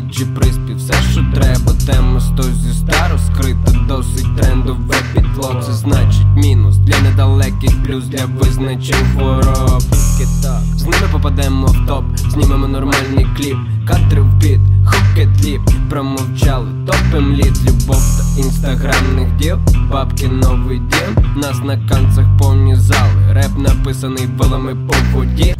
бріджі, приспів, все, що треба. Тема 100 зі стару скрита, досить трендове підло. Це значить мінус для недалеких, плюс для визначень хвороб. З ними попадемо в топ, знімемо нормальний кліп. Кадри в біт, хопки тліп, промовчали, топим лід. Любов та інстаграмних діл, бабки новий дім. Нас на канцах повні зали, реп написаний вилами по воді.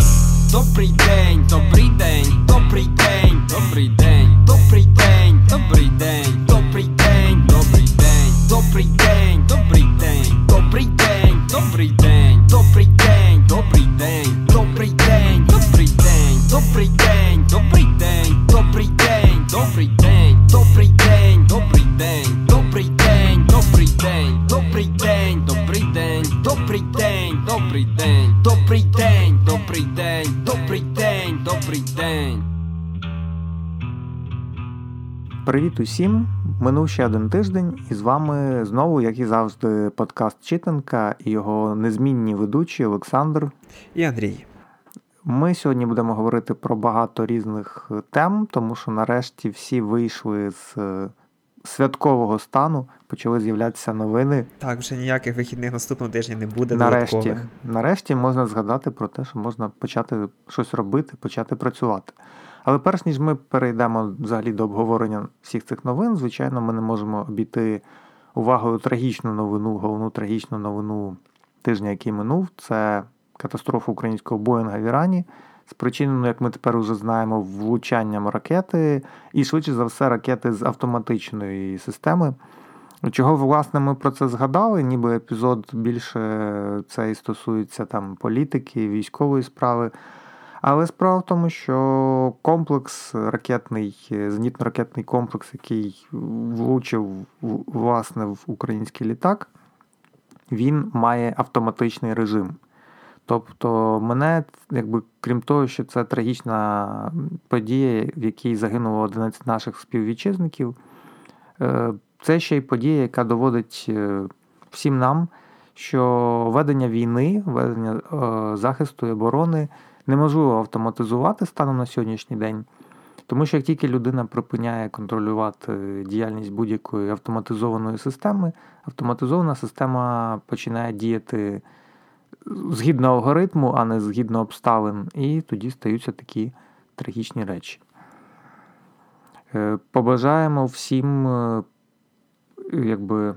Добрий день, добрий день, добрий день, добрий день, добрий день, добрий день, добрий день, добрий день, добрий день, добрий день, добрий день, добрий день, добрий день, добрий день, добрий день, добрий день, добрий день, добрий день, добрий день, добрий день, добрий день, добрий день, добрий день, добрий день, добрий день, добрий день, добрий день, добрий день, добрий день, добрий день. Привіт усім! Минув ще один тиждень і з вами знову, як і завжди, подкаст «Читанка» і його незмінні ведучі Олександр і Андрій. Ми сьогодні будемо говорити про багато різних тем, тому що нарешті всі вийшли з святкового стану, почали з'являтися новини. Так, вже ніяких вихідних наступного тижня не буде додаткових. Нарешті можна згадати про те, що можна почати щось робити, почати працювати. Але перш ніж ми перейдемо взагалі до обговорення всіх цих новин, звичайно, ми не можемо обійти увагою трагічну новину, головну трагічну новину тижня, який минув. Це катастрофа українського Боїнга в Ірані, спричинену, як ми тепер уже знаємо, влучанням ракети, і швидше за все ракети з автоматичної системи. Чого, власне, ми про це згадали, ніби епізод більше це і стосується там політики, військової справи. Але справа в тому, що комплекс ракетний, зенітно-ракетний комплекс, який влучив, власне, в український літак, він має автоматичний режим. Тобто мене, якби, крім того, що це трагічна подія, в якій загинуло 11 наших співвітчизників, це ще й подія, яка доводить всім нам, що ведення війни, ведення захисту і оборони неможливо автоматизувати станом на сьогоднішній день, тому що як тільки людина припиняє контролювати діяльність будь-якої автоматизованої системи, автоматизована система починає діяти згідно алгоритму, а не згідно обставин, і тоді стаються такі трагічні речі. Побажаємо всім, якби,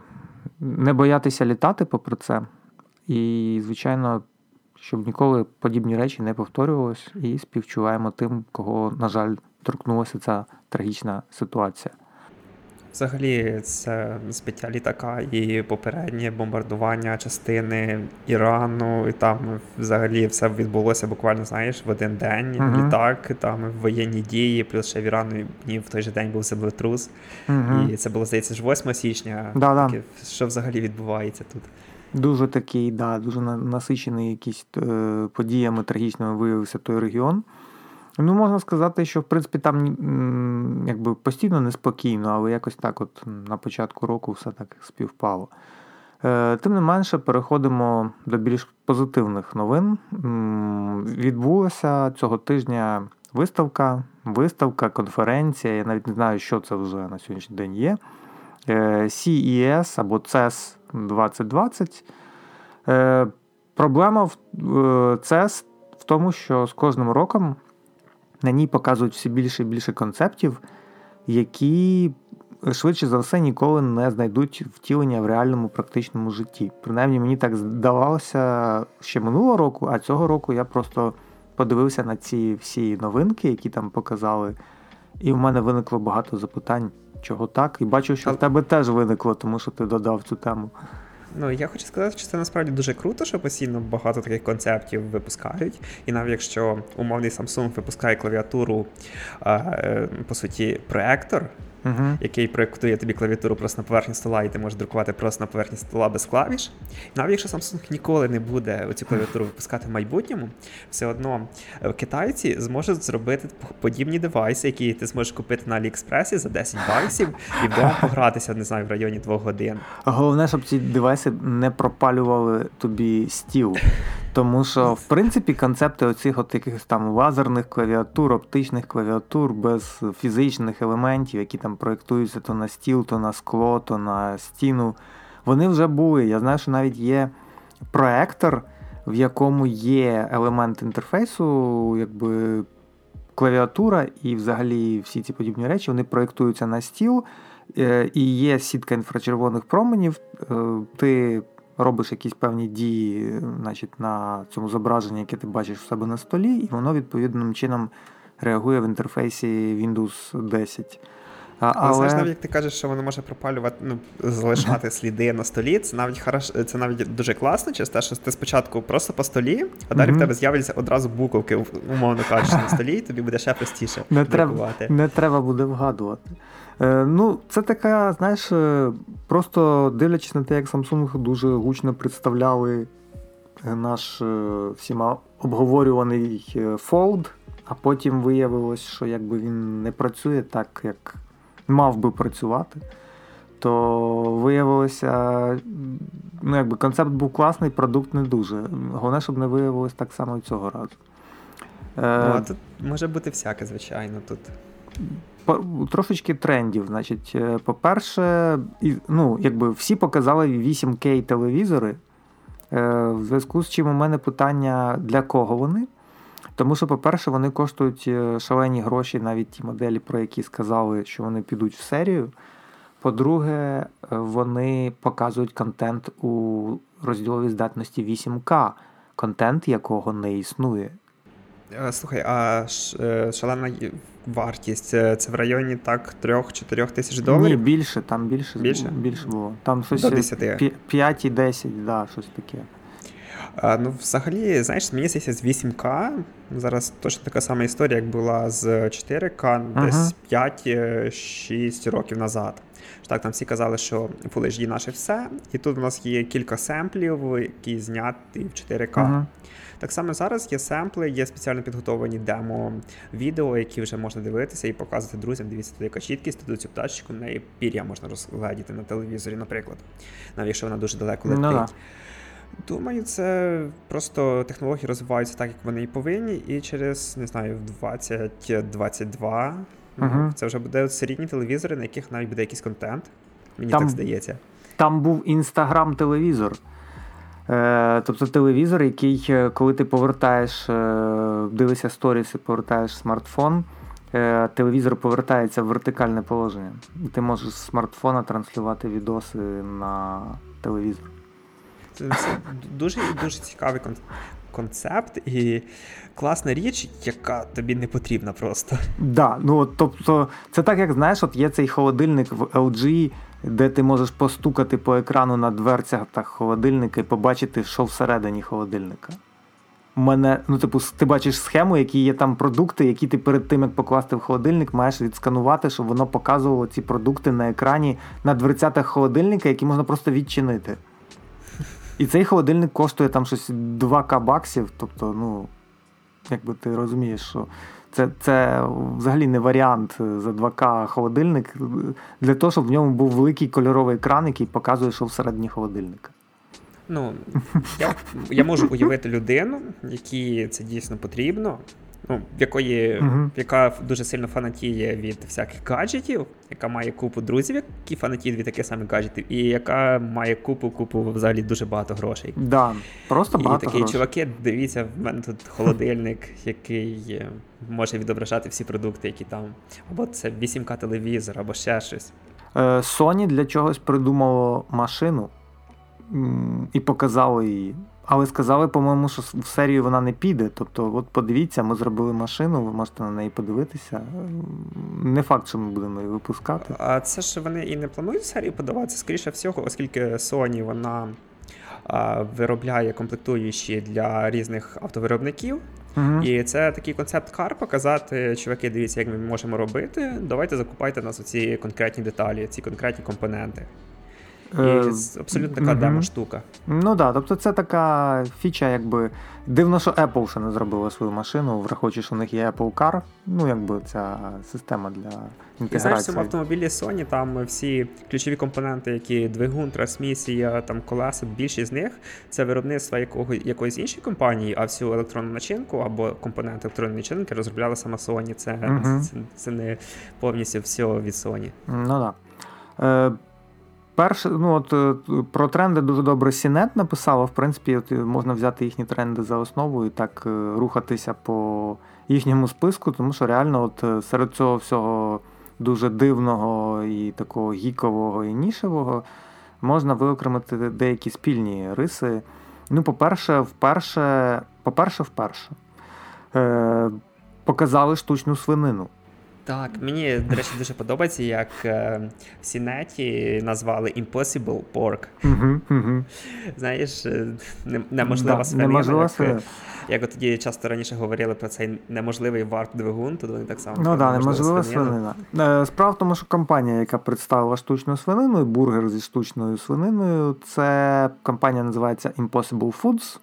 не боятися літати попри це, і, звичайно, щоб ніколи подібні речі не повторювалися, і співчуваємо тим, кого, на жаль, торкнулася ця трагічна ситуація. Взагалі, це збиття літака і попереднє бомбардування частини Ірану, і там взагалі все відбулося буквально, знаєш, в один день. Літак, там воєнні дії, плюс ще в Ірані в той же день був землетрус. І це було, здається, ж 8 січня. Таке, що взагалі відбувається тут? Дуже такий, дуже насичений якісь подіями трагічними виявився той регіон. Ну, можна сказати, що, в принципі, там якби постійно неспокійно, але якось так от на початку року все так співпало. Тим не менше, переходимо до більш позитивних новин. Відбулася цього тижня виставка, конференція, я навіть не знаю, що це вже на сьогоднішній день є. CES або CES 2020. Проблема в CES в тому, що з кожним роком на ній показують все більше і більше концептів, які швидше за все ніколи не знайдуть втілення в реальному практичному житті. Принаймні мені так здавалося ще минулого року, а цього року я просто подивився на ці всі новинки, які там показали, і в мене виникло багато запитань. Чого так? І бачу, що в тебе теж виникло, тому що ти додав цю тему. Ну, я хочу сказати, що це насправді дуже круто, що постійно багато таких концептів випускають. І навіть якщо умовний Samsung випускає клавіатуру, по суті, проектор, який проєктує тобі клавіатуру просто на поверхні стола, і ти можеш друкувати просто на поверхні стола без клавіш. І навіть якщо Samsung ніколи не буде цю клавіатуру випускати в майбутньому, все одно китайці зможуть зробити подібні девайси, які ти зможеш купити на Aliexpress за 10 баксів і вдома погратися, не знаю, в районі 2 годин. Головне, щоб ці девайси не пропалювали тобі стіл. Тому що, в принципі, концепти оцих от якихось там лазерних клавіатур, оптичних клавіатур без фізичних елементів, які там проєктуються то на стіл, то на скло, то на стіну, вони вже були. Я знаю, що навіть є проектор, в якому є елемент інтерфейсу, якби клавіатура і взагалі всі ці подібні речі, вони проєктуються на стіл, і є сітка інфрачервоних променів, ти робиш якісь певні дії, значить, на цьому зображенні, яке ти бачиш у себе на столі, і воно відповідним чином реагує в інтерфейсі Windows 10. Але знаєш, навіть як ти кажеш, що воно може пропалювати, ну, залишати сліди на столі, це навіть дуже класно, через те, що ти спочатку просто по столі, а далі в тебе з'являться одразу буковки, умовно кажучи, на столі, і тобі буде ще простіше друкувати. Не треба буде вгадувати. Ну, це така, знаєш, просто дивлячись на те, як Samsung дуже гучно представляли наш всіма обговорюваний Fold, а потім виявилось, що якби він не працює так, як мав би працювати, то виявилося, ну якби концепт був класний, продукт не дуже. Головне, щоб не виявилось так само і цього разу. Ну, тут може бути всяке, звичайно, тут. Трошечки трендів, значить, по-перше, ну, якби всі показали 8K телевізори, в зв'язку з чим у мене питання, для кого вони? Тому що, по-перше, вони коштують шалені гроші, навіть ті моделі, про які сказали, що вони підуть в серію. По-друге, вони показують контент у розділовій здатності 8К, контент якого не існує. Слухай, а шалена вартість, це в районі так 3-4 тисяч доларів? Ні, більше, там більше було. Там щось 5-10, да, щось таке. Ну, взагалі, знаєш, мені здається, з 8К зараз точно така сама історія, як була з 4К десь 5-6 років назад. Так, там всі казали, що Full HD наше все, і тут у нас є кілька семплів, які зняті в 4К. Так само зараз є семпли, є спеціально підготовлені демо-відео, які вже можна дивитися і показувати друзям, дивіться, тут яка чіткість, тут цю пташечку, в неї пір'я можна розгледіти на телевізорі, наприклад, навіть якщо вона дуже далеко летить. Думаю, це просто технології розвиваються так, як вони і повинні, і через, не знаю, 20-22 це вже буде середні телевізори, на яких навіть буде якийсь контент. Мені там, так здається. Там був інстаграм-телевізор. Тобто телевізор, який, коли ти повертаєш, дивишся сторіс і повертаєш смартфон, телевізор повертається в вертикальне положення. І ти можеш з смартфона транслювати відоси на телевізор. Це дуже цікавий концепт і класна річ, яка тобі не потрібна просто. Да, ну, тобто це так, як, знаєш, от є цей холодильник в LG, де ти можеш постукати по екрану на дверцях холодильника і побачити, що всередині холодильника. Ну, типу, ти бачиш схему, які є там продукти, які ти перед тим, як покласти в холодильник, маєш відсканувати, щоб воно показувало ці продукти на екрані на дверцятах холодильника, які можна просто відчинити. І цей холодильник коштує там щось 2К баксів, тобто, ну, якби ти розумієш, що це взагалі не варіант за 2К холодильник для того, щоб в ньому був великий кольоровий екран, який показує, що всередині холодильника. Ну, я можу уявити людину, якій це дійсно потрібно, ну, яка дуже сильно фанатіє від всяких гаджетів, яка має купу друзів, які фанатіють від таких самих гаджетів, і яка має купу взагалі дуже багато грошей. Да, просто багато грошей. І такі чуваки, дивіться, в мене тут холодильник, який може відображати всі продукти, які там. Або це 8К телевізор, або ще щось. Sony для чогось придумало машину і показало її. Але сказали, по-моєму, що в серію вона не піде. Тобто, от подивіться, ми зробили машину, ви можете на неї подивитися. Не факт, що ми будемо її випускати. А це ж вони і не планують в серію подаватися, скоріше всього, оскільки Sony, вона виробляє комплектуючі для різних автовиробників. І це такий концепт-кар показати, чуваки, дивіться, як ми можемо робити, давайте закупайте нас оці конкретні деталі, ці конкретні компоненти. І це абсолютно така дема штука. Ну так, тобто це така фіча, якби дивно, що Apple ще не зробила свою машину, враховуючи, що в них є Apple Car, ну якби ця система для інтеграції. І знаєш, в автомобілі Sony там всі ключові компоненти, які двигун, трансмісія, там колеса, більшість з них це виробництво якоїсь іншої компанії, а всю електронну начинку або компоненти електронної начинки розробляла сама Sony. Це не повністю все від Sony. Ну так. Да. Перше, ну от про тренди дуже добре CNET написала. В принципі, от, можна взяти їхні тренди за основу і так рухатися по їхньому списку, тому що реально от серед цього всього дуже дивного і такого гікового і нішевого можна виокремити деякі спільні риси. Ну, по-перше, показали штучну свинину. Так, мені, до речі, дуже подобається, як в CNET назвали Impossible Pork. Знаєш, неможлива свинина. Як тоді часто раніше говорили про цей неможливий варп-двигун, то вони так само. Ну так, неможлива свинина. Справа в тому, що компанія, яка представила штучну свинину, і бургер зі штучною свининою, це компанія називається Impossible Foods.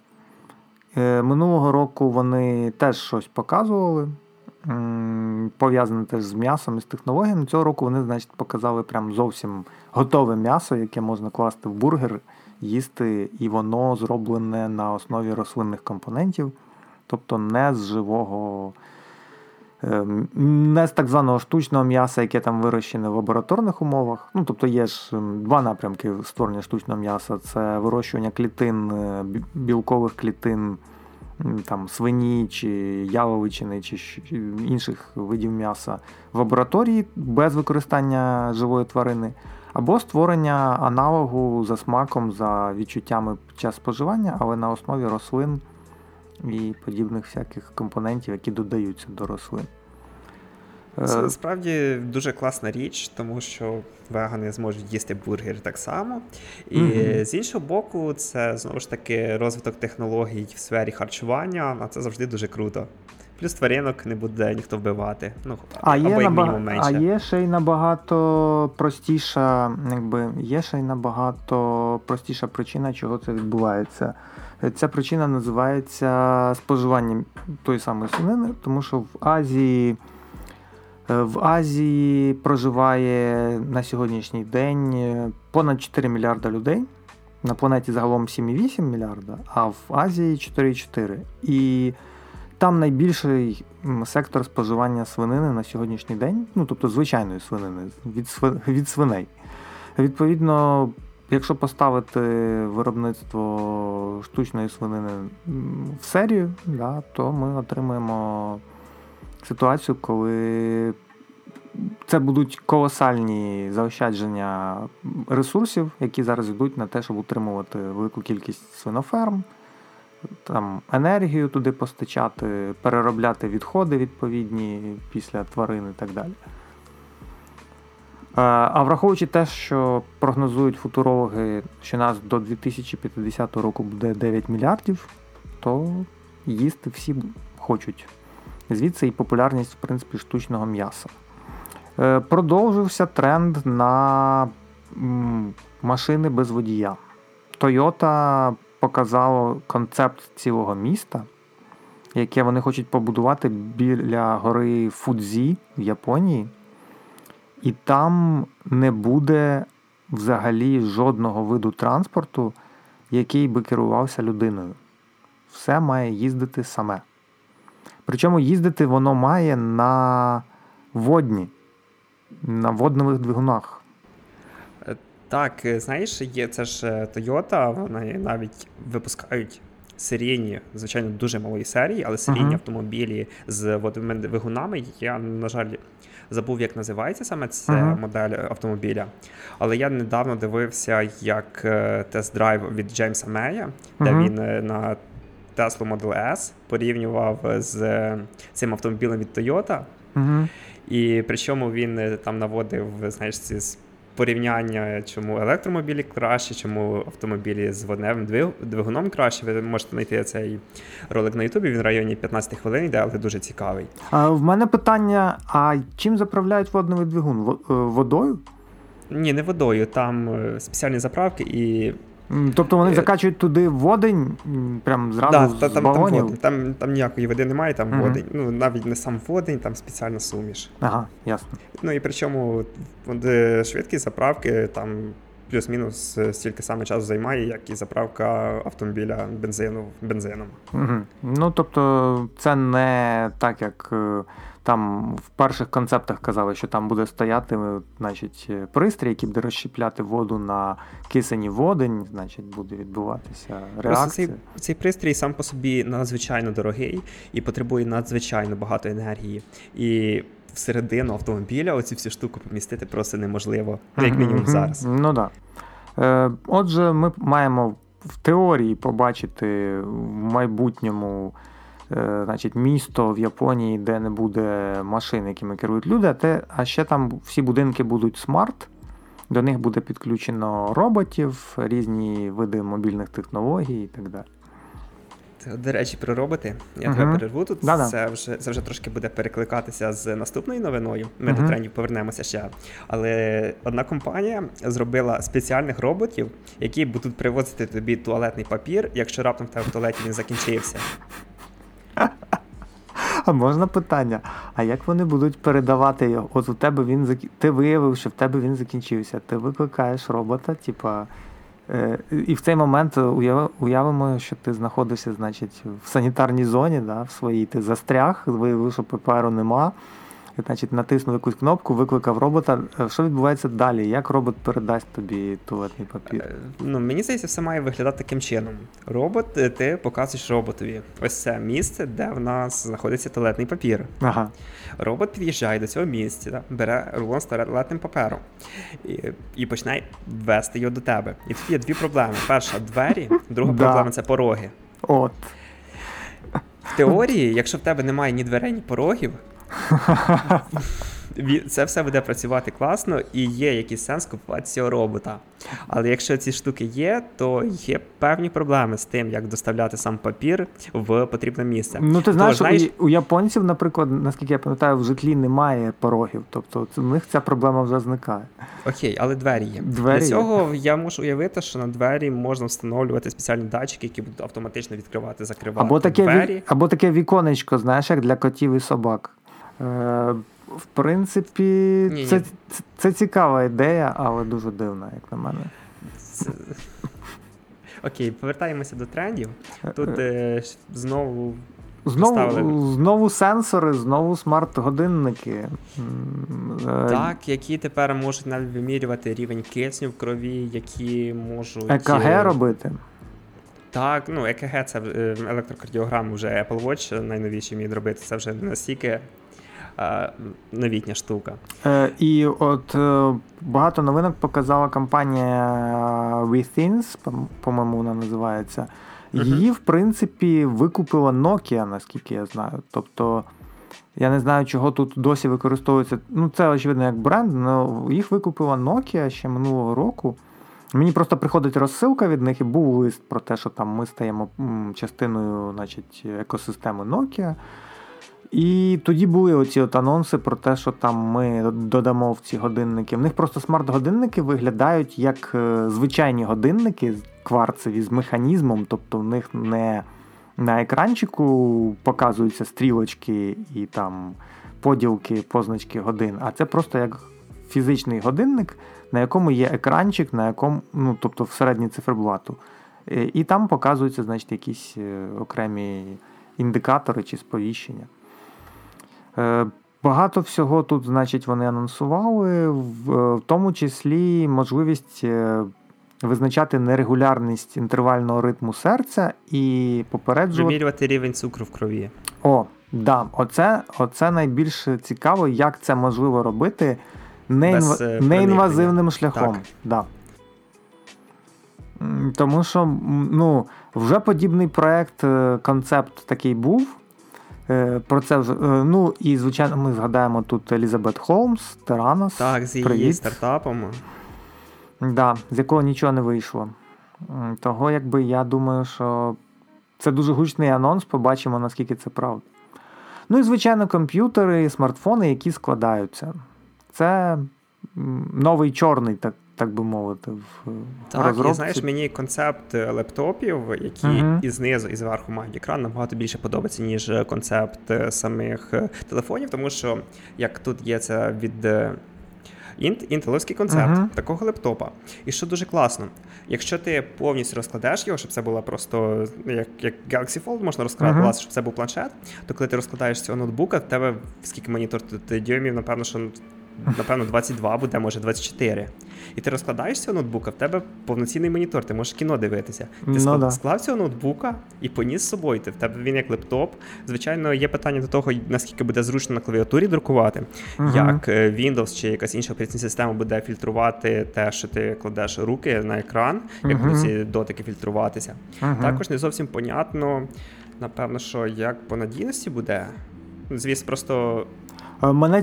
Минулого року вони теж щось показували. Пов'язане теж з м'ясом і з технологіями. Цього року вони, значить, показали прям зовсім готове м'ясо, яке можна класти в бургер, їсти, і воно зроблене на основі рослинних компонентів, тобто не з живого, не з так званого штучного м'яса, яке там вирощене в лабораторних умовах. Ну, тобто є ж два напрямки створення штучного м'яса. Це вирощування клітин, білкових клітин, там свині чи яловичини чи інших видів м'яса в лабораторії без використання живої тварини, або створення аналогу за смаком, за відчуттями під час споживання, але на основі рослин і подібних всяких компонентів, які додаються до рослин. Це насправді дуже класна річ, тому що вегани зможуть їсти бургер так само. І з іншого боку, це, знову ж таки, розвиток технологій в сфері харчування, а це завжди дуже круто. Плюс тваринок не буде ніхто вбивати, ну, або як мінімум менше. А є ще й набагато простіша, якби, є ще й набагато простіша причина, чого це відбувається. Ця причина називається споживання тої самої свинини, тому що в Азії проживає на сьогоднішній день понад 4 мільярда людей. На планеті загалом 7,8 мільярда, а в Азії 4,4. І там найбільший сектор споживання свинини на сьогоднішній день, ну тобто звичайної свинини, від свиней. Відповідно, якщо поставити виробництво штучної свинини в серію, да, то ми отримаємо ситуацію, коли це будуть колосальні заощадження ресурсів, які зараз йдуть на те, щоб утримувати велику кількість свиноферм, там, енергію туди постачати, переробляти відходи відповідні після тварин і так далі. А враховуючи те, що прогнозують футурологи, що нас до 2050 року буде 9 мільярдів, то їсти всі хочуть. Звідси і популярність, в принципі, штучного м'яса. Продовжився тренд на машини без водія. Toyota показала концепт цілого міста, яке вони хочуть побудувати біля гори Фудзі в Японії. І там не буде взагалі жодного виду транспорту, який би керувався людиною. Все має їздити саме. Причому їздити воно має на воднових двигунах. Так, знаєш, є це ж Toyota, вони навіть випускають серійні, звичайно, дуже малої серії, але серійні автомобілі з водовими двигунами. Я, на жаль, забув, як називається саме ця модель автомобіля. Але я недавно дивився, як тест-драйв від Джеймса Мея, де він на Тесло Model S порівнював з цим автомобілем від Toyota. І причому він там наводив, знаєш, ці порівняння, чому електромобілі краще, чому автомобілі з водневим двигуном краще. Ви можете знайти цей ролик на Ютубі, він в районі 15 хвилин йде, але дуже цікавий. А в мене питання, а чим заправляють водневий двигун? Водою? Ні, не водою, там спеціальні заправки і... Тобто вони закачують туди водень, прям зразу з балонів? Так, там ніякої води немає, там водень, ну навіть не сам водень, там спеціальна суміш. Ага, ясно. Ну і причому швидкі заправки там плюс-мінус стільки саме часу займає, як і заправка автомобіля бензином. Угу. Ну, тобто це не так, як там в перших концептах казали, що там буде стояти, значить, пристрій, який буде розщепляти воду на кисень і водень, значить, буде відбуватися реакція. Цей пристрій сам по собі надзвичайно дорогий і потребує надзвичайно багато енергії. І всередину автомобіля оці всі штуки помістити просто неможливо, як мінімум зараз. Ну так. Отже, ми маємо в теорії побачити в майбутньому, значить, місто в Японії, де не буде машин, якими керують люди, а ще там всі будинки будуть смарт, до них буде підключено роботів, різні види мобільних технологій і так далі. До речі, про роботи. Я тебе перерву тут. Да-да. Це вже трошки буде перекликатися з наступною новиною. Ми до трендів повернемося ще. Але одна компанія зробила спеціальних роботів, які будуть привозити тобі туалетний папір, якщо раптом в тебе в туалеті він закінчився. А можна питання? А як вони будуть передавати його? От у тебе ти виявив, що в тебе він закінчився. Ти викликаєш робота, типа... І в цей момент уявимо, що ти знаходишся, значить, в санітарній зоні, да, в своїй, ти застряг, виявив, що паперу нема, і, значить, натиснув якусь кнопку, викликав робота. Що відбувається далі? Як робот передасть тобі туалетний папір? Ну, мені здається, все має виглядати таким чином. Робот, ти показуєш роботові. Ось це місце, де в нас знаходиться туалетний папір. Ага. Робот під'їжджає до цього місця, да, бере рулон з туалетним папером і починає вести його до тебе. І тут є дві проблеми. Перша – двері, друга проблема – це пороги. От. В теорії, якщо в тебе немає ні дверей, ні порогів, це все буде працювати класно і є якийсь сенс купувати цього робота. Але якщо ці штуки є, то є певні проблеми з тим, як доставляти сам папір в потрібне місце. Ну, ти знаєш, у японців, наприклад, наскільки я пам'ятаю, в житлі немає порогів. Тобто у них ця проблема вже зникає. Окей, але двері є. Для цього я можу уявити, що на двері можна встановлювати спеціальні датчики, які будуть автоматично відкривати, закривати двері. Або таке віконечко, знаєш, як для котів і собак. В принципі, це цікава ідея, але дуже дивна, як на мене. Окей, повертаємося до трендів. Тут знову сенсори, знову смарт-годинники. Так, які тепер можуть навіть вимірювати рівень кисню в крові, які можуть... ЕКГ робити? Так, ну ЕКГ, це електрокардіограм, вже Apple Watch найновіший вміє робити, це вже настільки новітня штука. І от багато новинок показала компанія Withings, по-моєму вона називається. Її, в принципі, викупила Nokia, наскільки я знаю. Тобто, я не знаю, чого тут досі використовується. Ну, це, очевидно, як бренд, але їх викупила Nokia ще минулого року. Мені просто приходить розсилка від них, і був лист про те, що там ми стаємо частиною, значить, екосистеми Nokia. І тоді були оці от анонси про те, що там ми додамо в ці годинники. В них просто смарт-годинники виглядають як звичайні годинники кварцеві з механізмом, тобто в них не на екранчику показуються стрілочки і там поділки, позначки годин, а це просто як фізичний годинник, на якому є екранчик, на якому, ну, тобто в середній циферблату. І там показуються, значить, якісь окремі індикатори чи сповіщення. Багато всього тут, значить, вони анонсували, в тому числі можливість визначати нерегулярність інтервального ритму серця і попереджувати... Вимірювати рівень цукру в крові. О, да. Оце найбільш цікаво, як це можливо робити неінвазивним шляхом. Так. Да. Тому що, ну, вже подібний проект, концепт такий був. Про це вже, ну і звичайно ми згадаємо тут Елізабет Холмс, Теранос. Так, з її стартапом. Да, з якого нічого не вийшло. Того, якби, я думаю, що це дуже гучний анонс, побачимо, наскільки це правда. Ну і, звичайно, комп'ютери, смартфони, які складаються. Це новий чорний, так би мовити, в розробці. Так, і, знаєш, мені концепт лептопів, які і знизу, і зверху мають екран, набагато більше подобається, ніж концепт самих телефонів, тому що, як тут є це від інтеловський концепт такого лептопа. І що дуже класно, якщо ти повністю розкладеш його, щоб це була просто, як Galaxy Fold можна розкладати, щоб це був планшет, то коли ти розкладаєш цього ноутбука, в тебе, скільки монітор тут дюймів, напевно, 22 буде, може 24. І ти розкладаєш цього ноутбука, в тебе повноцінний монітор, ти можеш кіно дивитися. Ти склав цього ноутбука і поніс з собою. В тебе він як лептоп. Звичайно, є питання до того, наскільки буде зручно на клавіатурі друкувати, як Windows чи якась інша операційна система буде фільтрувати те, що ти кладеш руки на екран, як будуть ці дотики фільтруватися. Також не зовсім понятно, напевно, що як по надійності буде. Звісно, просто... Мене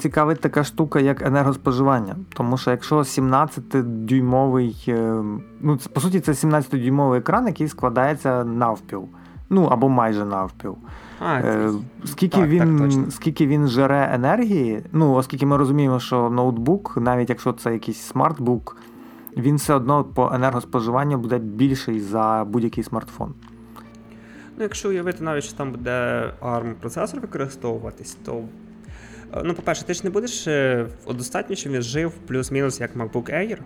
цікавить така штука, як енергоспоживання. Тому що якщо 17-дюймовий, по суті, це 17-дюймовий екран, який складається навпіл. Або майже навпіл. Скільки він жере енергії, оскільки ми розуміємо, що ноутбук, навіть якщо це якийсь смартбук, він все одно по енергоспоживанню буде більший за будь-який смартфон. Якщо уявити навіть, що там буде ARM-процесор використовуватись, то, по-перше, ти ж не будеш достатньо, щоб він жив плюс-мінус як MacBook Air.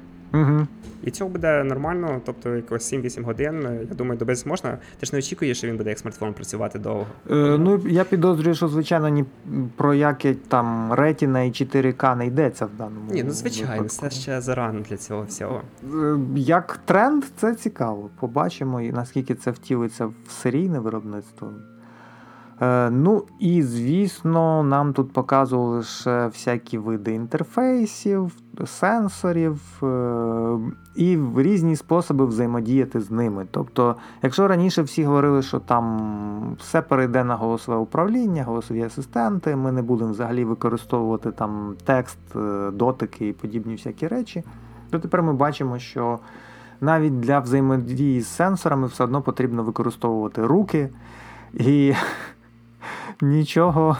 І цього буде нормально, тобто якось 7-8 годин, я думаю, добитись можна. Ти ж не очікуєш, що він буде як смартфон працювати довго. Я підозрюю, що, звичайно, ні про яке там Retina і 4К не йдеться в даному випадку. Звичайно, це ще зарано для цього всього. Як тренд, це цікаво. Побачимо, наскільки це втілиться в серійне виробництво. І, звісно, нам тут показували ще всякі види інтерфейсів, сенсорів і різні способи взаємодіяти з ними. Тобто, якщо раніше всі говорили, що там все перейде на голосове управління, голосові асистенти, ми не будемо взагалі використовувати там текст, дотики і подібні всякі речі, то тепер ми бачимо, що навіть для взаємодії з сенсорами все одно потрібно використовувати руки, і нічого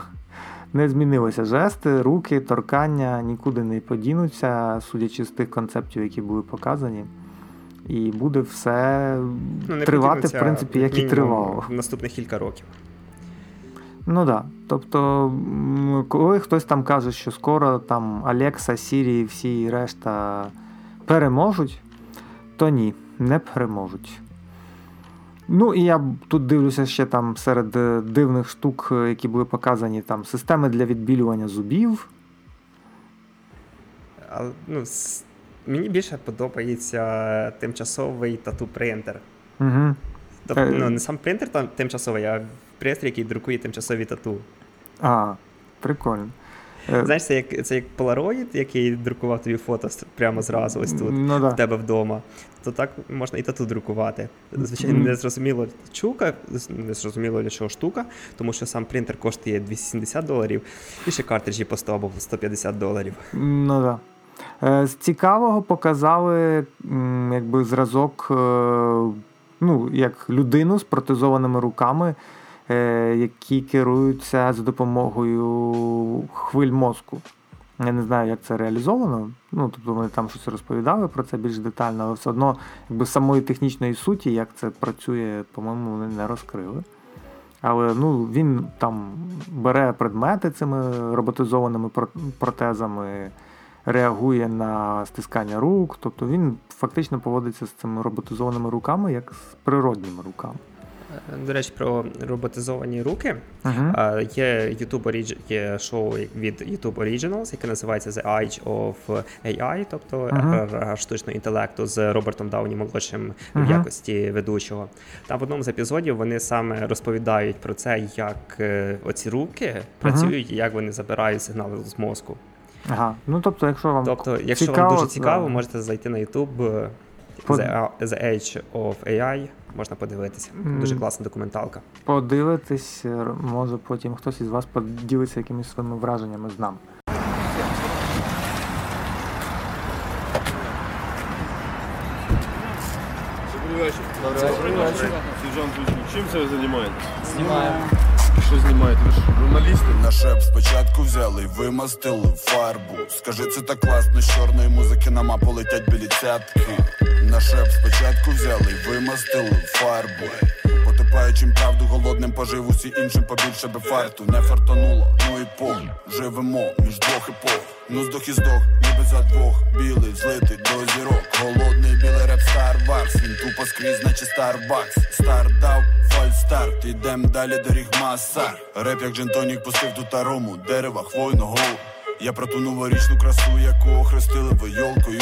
не змінилося. Жести, руки, торкання нікуди не подінуться, судячи з тих концептів, які були показані. І буде все тривати, в принципі, як і тривало. Наступних кілька років. Так. Тобто, коли хтось там каже, що скоро там Alexa, Siri і всі решта переможуть, то ні, не переможуть. І я тут дивлюся ще там серед дивних штук, які були показані, там системи для відбілювання зубів. Мені більше подобається тимчасовий тату-принтер. Тобто, не сам принтер там тимчасовий, а пристрій, який друкує тимчасові тату. Прикольно. Знаєш, це як Polaroid, який друкував тобі фото прямо зразу ось тут, в тебе вдома. То так можна і тату друкувати. Звичайно, незрозуміло для чого штука, тому що сам принтер коштує $270, і ще картриджі по 100 або $150. Так. З цікавого показали зразок, як людину з протезованими руками, які керуються за допомогою хвиль мозку. Я не знаю, як це реалізовано. Тобто вони там щось розповідали про це більш детально, але все одно самої технічної суті, як це працює, по-моєму, вони не розкрили. Але він там бере предмети цими роботизованими протезами, реагує на стискання рук. Тобто він фактично поводиться з цими роботизованими руками, як з природніми руками. До речі, про роботизовані руки. Є шоу від YouTube Originals, яке називається The Age of AI, тобто ера штучного інтелекту з Робертом Дауні молодшим в якості ведучого. Там в одному з епізодів вони саме розповідають про це, як оці руки працюють і як вони забирають сигнали з мозку. Якщо цікаво, вам дуже цікаво, можете зайти на YouTube The Age of AI. Можна подивитися. Дуже класна документалка. Подивитись, може потім хтось із вас поділиться якимись своїми враженнями з нами. Добрий вечір. Чим це ви займаєтесь? Знімаємо. Маски що знімають, ви ж журналісти. На шеп спочатку взяли і вимастили фарбу. Скажи, це так класно, з чорної музики нама полетять білі цятки. На шеп спочатку взяли і вимастили фарбу. Потипаючим правду голодним пожив, усі іншим побільше би фарту. Не фартануло, ну і пом. Живемо між двох епох. Ну здох і здох, ніби за двох. Білий злитий до зірок. Голодний білий реп Старбакс. Він тупо скрізь, наче Старбакс. Старт дав, фальстарт. Ідем далі доріг Масар. Реп як джентонік пустив тут арому. Дерева, хвойно, гол. Я про ту новорічну красу, яку охрестили ви йолкою.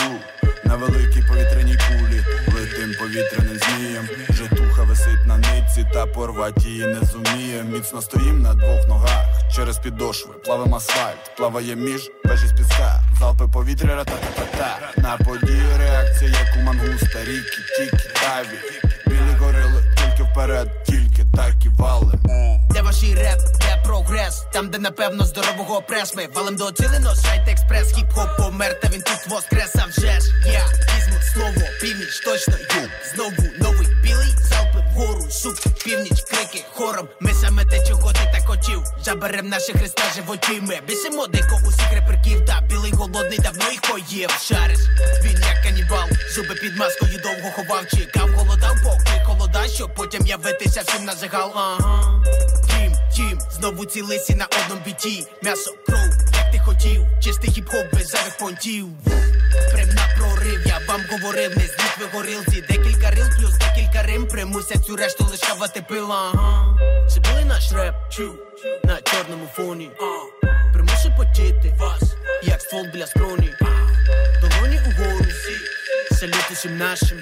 На великій повітряній кулі летим повітряним змієм. Житуха висить на нитці, та порвать її не зуміє. Міцно стоїм на двох ногах, через підошви плавим асфальт. Плаває між вежі з піска, залпи повітря ра-та-та-та-та. На події реакція, як у мангуста, ріки, тіки, таві. Білі горили, тільки вперед, тільки так і вали. Де ваші реп, де прогрес? Там, де, напевно, здорового прес. Ми валим доцілено, сайт експрес. Хіп-хоп помер, та він тут воскрес, а вже ж. Я візьму слово, північ, точно, ю. Знову новий білий, залпи вгору, суп, північ, крики, хором. Ми саме те, чого ти так хотів. Жаберем наших хреста животів. Ми бісимо дико усіх реперків. Та білий голодний давно їх поїв. Шариш, він як канібал. Зуби під маскою довго ховав. Чекав, голодав, поки холода. Щоб потім явитися всім на загал. Ага. Тім, знову ці лисі на одному біті. М'ясо, кров, як ти хотів. Чистий хіп-хоп без зайвих понтів. Прям на прорив, я вам говорив. Не зліть ви горілці, декілька рил плюс декілька рим. Примусять цю решту лишавати пила. Ага. Це були наш реп, чув, на чорному фоні. Примушу потіти вас, як ствол біля скроні. Долоні угору, салют усім нашим.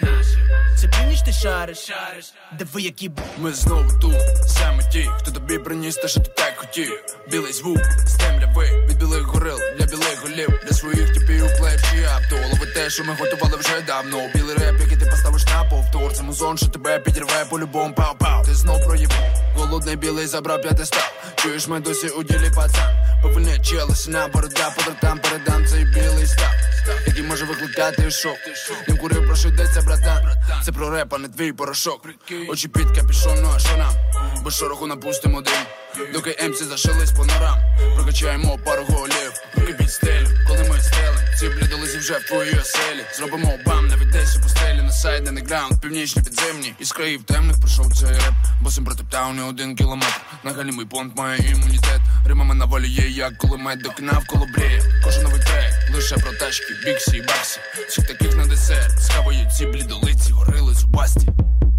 Це північ ти шариш, диви які б... Ми знову тут, саме ті, хто тобі приніс те, що ти так хотів. Білий звук, з темряви, від білих горил, для білих голів. Для своїх типів, плеїв чи авто. Лови те, що ми готували вже давно. Білий реп, який ти поставиш на повтор. Це музон, що тебе підірве по-любому, пау-пау. Ти знов проїв, голодний білий забрав 500. Чуєш, ми досі у ділі, пацан. Повільне чили, сина, борода, подратам, передам цей білий став. Який може викликати шок. Не курив, про що йдеться, братан. Це про реп, а не твій порошок. Очі під капішон, ну а що нам? Без шороху напустимо дим. Доки емці зашились по норам. Прокачаємо пару голів. Руки під стелю, коли ми стелим. Ці блідолизі вже в твоїй оселі. Зробимо бам, навіть десь у постелі. На сайт, де не граунд, північні підземні. Із країв темних пройшов цей реп. Босим протоптав не 1 кілометр. Нагалімий понт має імунітет. Римами на волі є, як кулемет. Доки навколо бріє. Кожен новий трек. Лише про тачки, біксі і баксі. Всіх таких на десерт. Схавають ці блідолиці, горили зубасті.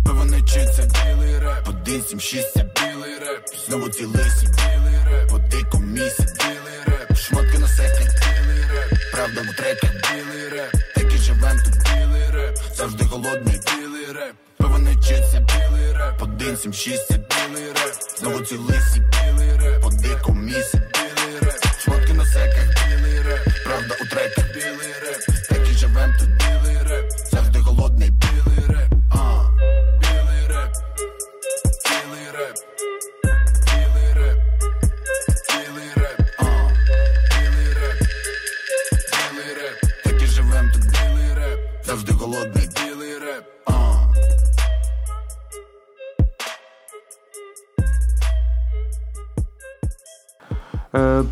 Пивоничиться білий реп. 176 це білий реп. Знову ці лисі білий реп. Води комісі білий реп. Шмотки на секі білий реп. Правда у треках білий реп. Так і живем тут білий реп. Завжди голодний білий реп. Пивоничиться білий реп. 176 це білий реп. Знову ці лисі білий реп. Води комісі білий реп. Шмотки на секах білий реп. Правда у треках білий реп. Так і живем тут білий реп. Завжди голодний білий реп. Завжди голодний білий реп.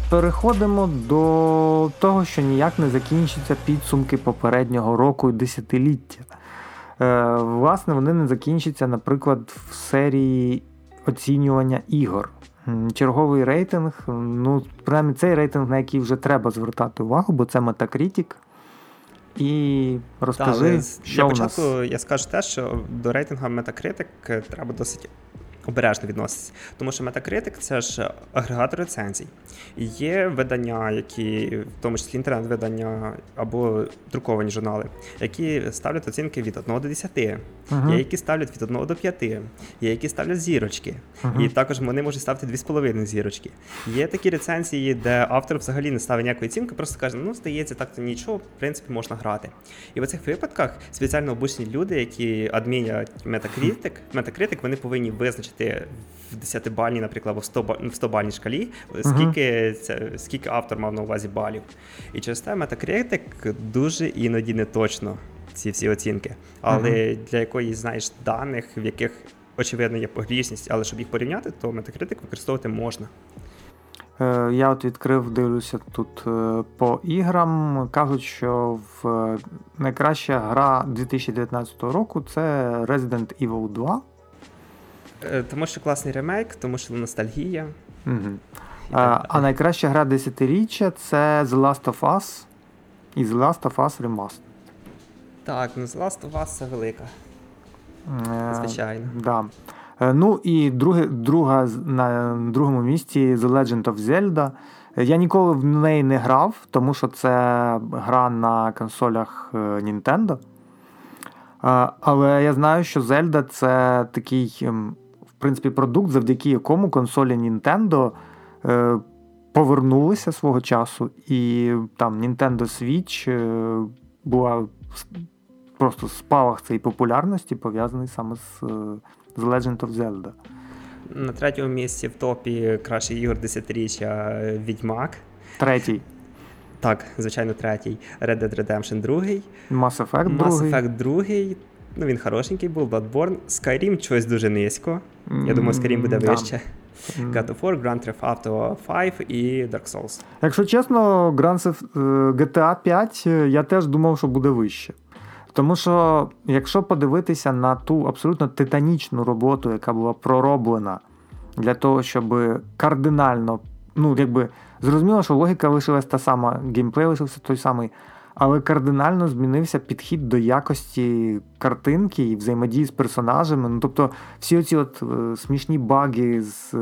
Переходимо до того, що ніяк не закінчаться підсумки попереднього року і десятиліття. Власне, вони не закінчаться, наприклад, в серії оцінювання ігор. Черговий рейтинг, ну, принаймні цей рейтинг, на який вже треба звертати увагу, бо це Metacritic. І розкажи, що у нас. Я скажу те, що до рейтингу Metacritic треба досить обережно відноситися. Тому що Metacritic – це ж агрегатор рецензій. Є видання, які, в тому числі інтернет-видання або друковані журнали, які ставлять оцінки від 1 до 10. Є, які ставлять від 1 до 5. Є, які ставлять зірочки. І також вони можуть ставити 2,5 зірочки. Є такі рецензії, де автор взагалі не ставить ніякої оцінки, просто каже, ну, стається так, то нічого, в принципі, можна грати. І в цих випадках спеціально обучені люди, які адмінять Metacritic, вони повинні визначити в 10-бальній, наприклад, або в 100-бальній шкалі, скільки автор мав на увазі балів. І через те Metacritic дуже іноді не точно ці всі оцінки. Але для якоїсь, знаєш, даних, в яких очевидно, є погрішність, але щоб їх порівняти, то Metacritic використовувати можна. Я от відкрив, дивлюся тут по іграм. Кажуть, що найкраща гра 2019 року – це Resident Evil 2. Тому що класний ремейк, тому що ностальгія. Угу. А найкраща гра десятиріччя – це The Last of Us і The Last of Us Remastered. Так, ну The Last of Us – це велика. Звичайно. Да. Ну і на другому місці The Legend of Zelda. Я ніколи в неї не грав, тому що це гра на консолях Nintendo. Але я знаю, що Zelda – це такий, в принципі, продукт, завдяки якому консолі Nintendo повернулися свого часу. І там Nintendo Switch була просто в спалах цієї популярності, пов'язаний саме з The Legend of Zelda. На третьому місці в топі кращих ігор 10-річчя Відьмак. Третій. Так, звичайно, третій. Red Dead Redemption 2. Mass Effect 2. Ну, він хорошенький був, Bloodborne. Skyrim щось дуже низько. Я думаю, Skyrim буде вище. God of War, Grand Theft Auto V і Dark Souls. Якщо чесно, GTA 5 я теж думав, що буде вище. Тому що, якщо подивитися на ту абсолютно титанічну роботу, яка була пророблена для того, щоб кардинально, ну, якби, зрозуміло, що логіка лишилась та сама, геймплей лишився той самий, але кардинально змінився підхід до якості картинки і взаємодії з персонажами. Ну, тобто, всі оці от смішні баги з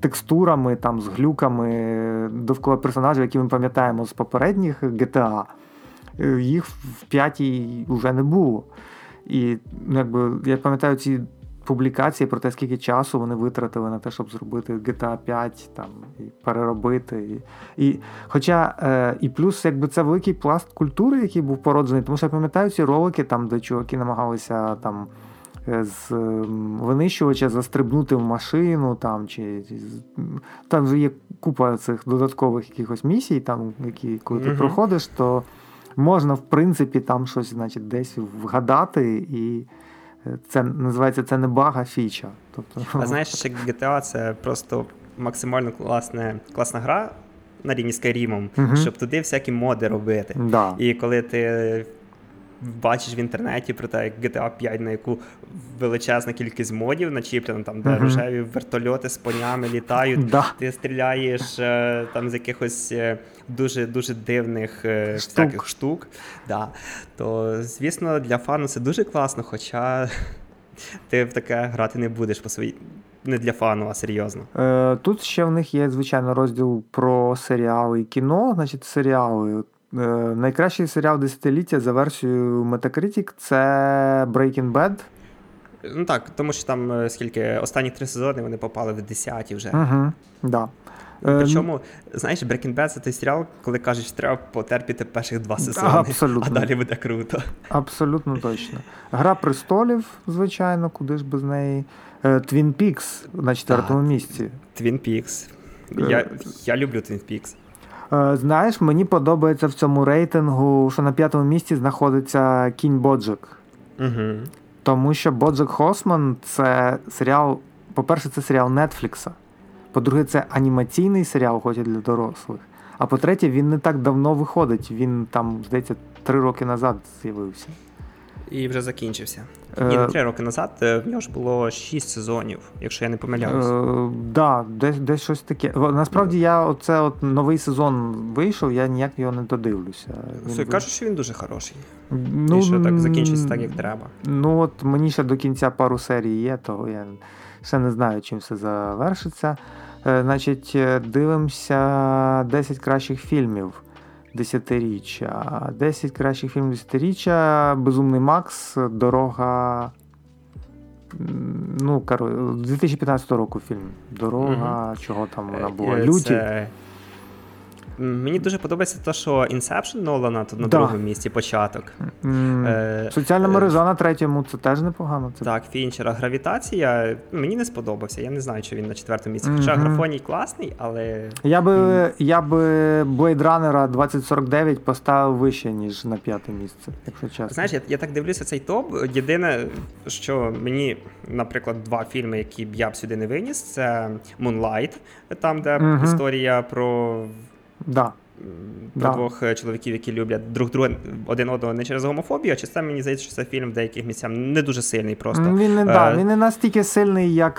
текстурами, там, з глюками довкола персонажів, які ми пам'ятаємо з попередніх GTA, їх в п'ятій вже не було. І якби, я пам'ятаю ці публікації про те, скільки часу вони витратили на те, щоб зробити GTA 5, там, і переробити. Хоча і плюс якби, це великий пласт культури, який був породжений, тому що я пам'ятаю ці ролики, там, де чуваки намагалися там, з винищувача застрибнути в машину, там, там же є купа цих додаткових якихось місій, там, які, коли ти проходиш, то можна, в принципі, там щось, значить, десь вгадати, і це називається, це не бага, фіча. Тобто... А знаєш, що GTA – це просто максимально класна гра на рівні з Skyrim'ом, щоб туди всякі моди робити. Да. І коли ти бачиш в інтернеті про те, як GTA 5, на яку величезна кількість модів начіплено, там, де рожеві вертольоти з понями літають, ти стріляєш там з якихось дуже-дуже дивних всяких штук, да. То, звісно, для фану це дуже класно, хоча ти в таке грати не будеш по своїй, не для фану, а серйозно. Тут ще в них є, звичайно, розділ про серіали і кіно, значить, серіали. Найкращий серіал десятиліття за версією Metacritic – це Breaking Bad. Ну так, тому що там скільки останні 3 сезони вони попали в 10-ті вже. Да. Причому, знаєш, Breaking Bad – це той серіал, коли кажеш, треба потерпіти перших 2 сезони, абсолютно. А далі буде круто. Абсолютно точно. Гра престолів, звичайно, куди ж без неї. Twin Peaks на 4-му місці. Twin Peaks. Я люблю Twin Peaks. Знаєш, мені подобається в цьому рейтингу, що на 5-му місці знаходиться «Кінь Боджек». Тому що «Боджек Хосман» – це серіал, по-перше, це серіал Нетфлікса, по-друге, це анімаційний серіал, хоч і для дорослих, а по-третє, він не так давно виходить, він там, здається, 3 роки назад з'явився. І вже закінчився. Ні, не 3 роки назад, в нього ж було 6 сезонів, якщо я не помиляюся. Так, десь щось таке. Насправді, оце новий сезон вийшов, я ніяк його не додивлюся. Кажуть, що він дуже хороший. Ну, і що так закінчиться так, як треба. Ну, от мені ще до кінця пару серій є, то я ще не знаю, чим все завершиться. Значить, дивимося 10 кращих фільмів. Десятиріччя. 10 кращих фільмів десятиріччя. Безумний Макс, Дорога. Ну, 2015 року фільм. Дорога, чого там вона була. Люті. Це... Мені дуже подобається те, що Inception Нолана тут на другому місці початок. Соціальна мережа на третьому, це теж непогано. Це. Так, Фінчера Гравітація мені не сподобався. Я не знаю, чи він на четвертому місці. Хоча графоній класний, але... Я би Blade Runner 2049 поставив вище, ніж на п'яте місце, якщо чесно. Знаєш, я так дивлюся цей топ. Єдине, що мені, наприклад, два фільми, які б я б сюди не виніс, це Moonlight, там, де історія про... про двох чоловіків, які люблять друг друга один одного не через гомофобію, а часто мені здається, що це фільм в деяких місцях не дуже сильний просто. Він не настільки сильний, як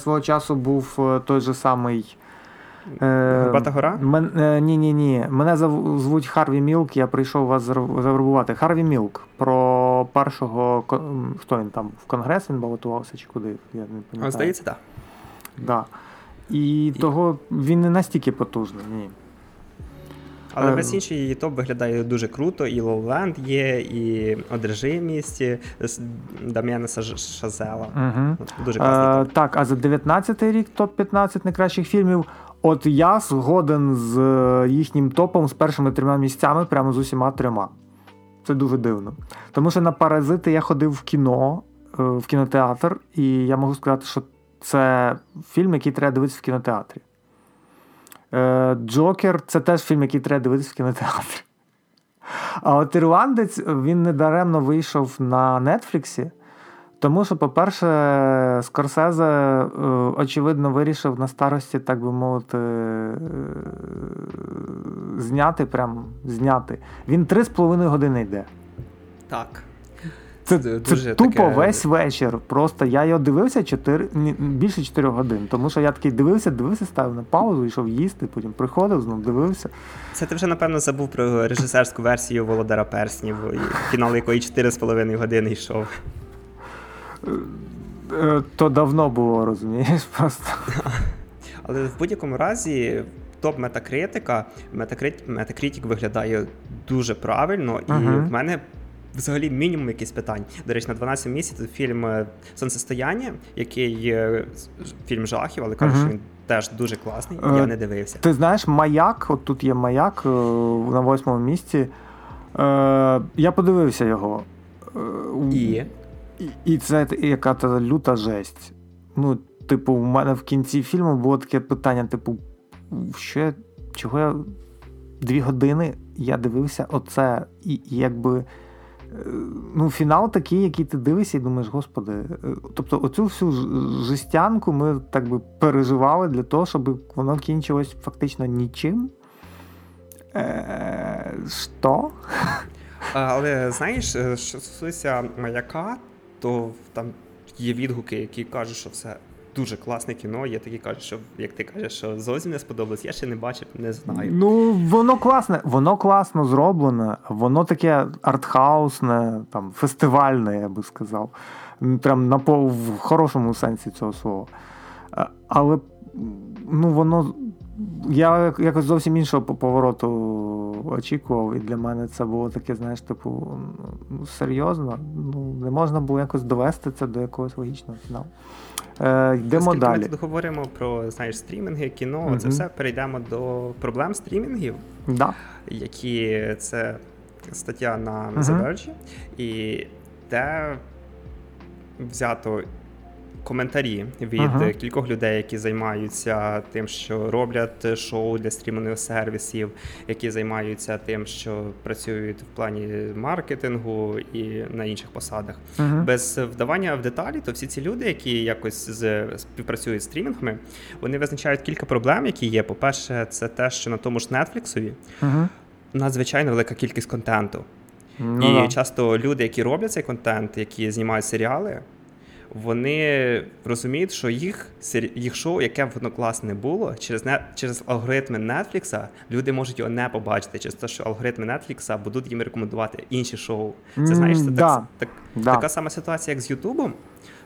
свого часу був той же самий... Горбата гора? Ні. Мене звуть Харві Мілк, я прийшов вас завербувати. Харві Мілк. Про першого... Хто він там? В Конгрес він балотувався чи куди? Я не пам'ятаю. Здається, так. Да. І того він не настільки потужний, ні. Але весь інший її топ виглядає дуже круто, і Лоуленд є, і Одержимість Дам'яна Шазела. Дуже класний топ. Так, а за 19-й рік топ-15 найкращих фільмів. От я згоден з їхнім топом, з першими трьома місцями, прямо з усіма трьома. Це дуже дивно. Тому що на «Паразити» я ходив в кіно, в кінотеатр, і я можу сказати, що це фільм, який треба дивитися в кінотеатрі. «Джокер» – це теж фільм, який треба дивитися в кінотеатрі. А от «Ірландець», він недаремно вийшов на Нетфліксі, тому що, по-перше, Скорсезе, очевидно, вирішив на старості, так би мовити, зняти. Він 3,5 години йде. Так. Це тупо таке... весь вечір. Просто я його дивився більше 4 годин. Тому що я такий дивився, ставив на паузу, йшов їсти, потім приходив, знов дивився. Це ти вже, напевно, забув про режисерську версію «Володара перснів», фінал якої 4,5 години йшов. То давно було, розумієш, просто. Але в будь-якому разі... Топ Metacritic. Metacritic виглядає дуже правильно, і в мене взагалі мінімум якісь питань. До речі, на 12 місяці фільм «Сонцестояння», який фільм жахів, але кажуть, що він теж дуже класний, я не дивився. Ти знаєш, «Маяк», от тут є «Маяк» на 8-му місці. Я подивився його. І це яка-то люта жесть. Типу, в мене в кінці фільму було таке питання, чого я 2 години я дивився оце, і якби фінал такий, який ти дивишся і думаєш, господи, тобто оцю всю жестянку ми так би переживали для того, щоб воно кінчилось фактично нічим. Що? Але знаєш, що стосується «Маяка», то там є відгуки, які кажуть, що все дуже класне кіно, є такі кажуть, що, як ти кажеш, що зовсім не сподобалось, я ще не бачив, не знаю. Воно класно зроблене, воно таке артхаусне, там, фестивальне, я би сказав. Прям в хорошому сенсі цього слова. Але, воно, я якось зовсім іншого повороту очікував, і для мене це було таке, знаєш, типу, серйозно, не можна було якось довести це до якогось логічного фіналу. Йдемо далі. Ми тут говоримо про, знаєш, стрімінги, кіно, це все. Перейдемо до проблем стрімінгів, які це стаття на The Verge, і де взято коментарі від кількох людей, які займаються тим, що роблять шоу для стрімінгових сервісів, які займаються тим, що працюють в плані маркетингу і на інших посадах. Без вдавання в деталі, то всі ці люди, які якось співпрацюють з стрімінгами, вони визначають кілька проблем, які є. По-перше, це те, що на тому ж Нетфліксові надзвичайно велика кількість контенту. І часто люди, які роблять цей контент, які знімають серіали, вони розуміють, що їх шоу, яке б воно класне було, через алгоритми Нетфлікса люди можуть його не побачити, через те, що алгоритми Нетфлікса будуть їм рекомендувати інші шоу. Це, знаєш, це така сама ситуація, як з Ютубом.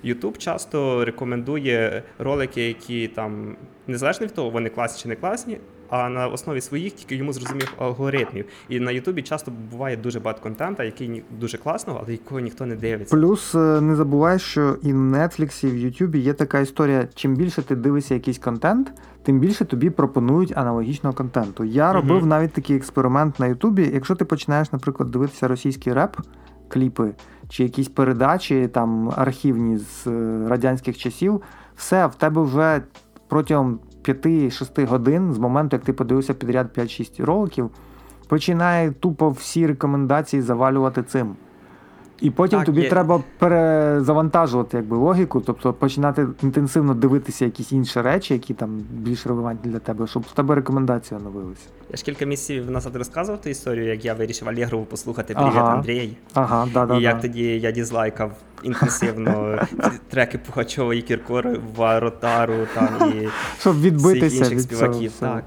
Ютуб часто рекомендує ролики, які там, незалежно від того, вони класні чи не класні, а на основі своїх тільки йому зрозумів алгоритмів. І на Ютубі часто буває дуже багато контенту, який дуже класного, але якого ніхто не дивиться. Плюс не забувай, що і на Нетфліксі, і в Ютубі є така історія, чим більше ти дивишся якийсь контент, тим більше тобі пропонують аналогічного контенту. Я робив навіть такий експеримент на Ютубі. Якщо ти починаєш, наприклад, дивитися російський реп, кліпи чи якісь передачі там архівні з радянських часів, все, в тебе вже протягом 5-6 годин з моменту, як ти подивився підряд 5-6 роликів, починає тупо всі рекомендації завалювати цим. І потім так, тобі треба перезавантажувати якби логіку, тобто починати інтенсивно дивитися якісь інші речі, які там більш релевантні для тебе, щоб в тебе рекомендації оновилися. Я ж кілька місяців назад розказував ту історію, як я вирішив Алєгрову послухати «Привіт, Андрій». Ага, да-да-да. І як тоді я дізлайкав інтенсивно треки Пугачова і Кіркорова, Ротару там і всіх інших співаків. Так.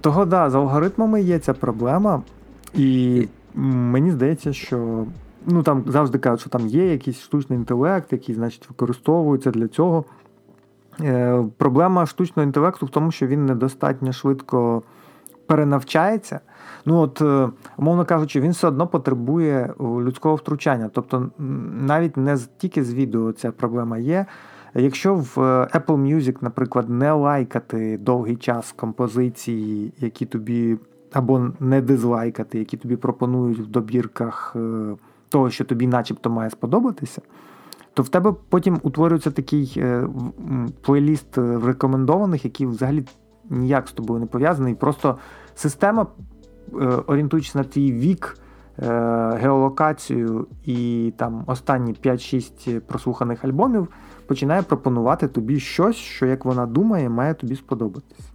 Того, да, з алгоритмами є ця проблема. І мені здається, що ну, там завжди кажуть, що там є якийсь штучний інтелект, який, значить, використовується для цього. Проблема штучного інтелекту в тому, що він недостатньо швидко перенавчається. Ну, от, умовно кажучи, він все одно потребує людського втручання. Тобто, навіть не тільки з відео ця проблема є. Якщо в Apple Music, наприклад, не лайкати довгий час композиції, які тобі, або не дизлайкати, які тобі пропонують в добірках того, що тобі начебто має сподобатися, то в тебе потім утворюється такий плейліст рекомендованих, який взагалі ніяк з тобою не пов'язаний. Просто система, орієнтуючись на твій вік, геолокацію і там останні 5-6 прослуханих альбомів, починає пропонувати тобі щось, що, як вона думає, має тобі сподобатись.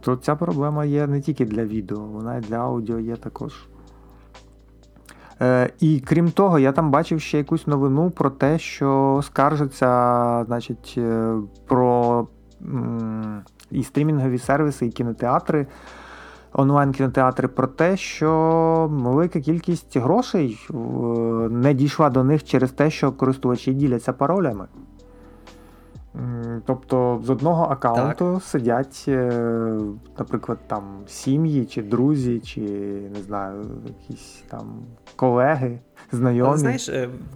То ця проблема є не тільки для відео, вона і для аудіо є також. І крім того, я там бачив ще якусь новину про те, що скаржаться, значить, про і стрімінгові сервіси, і кінотеатри, онлайн-кінотеатри, про те, що велика кількість грошей не дійшла до них через те, що користувачі діляться паролями. Тобто з одного аккаунту сидять, наприклад, там сім'ї, чи друзі, чи, не знаю, якісь там колеги, знайомі. Але, знаєш,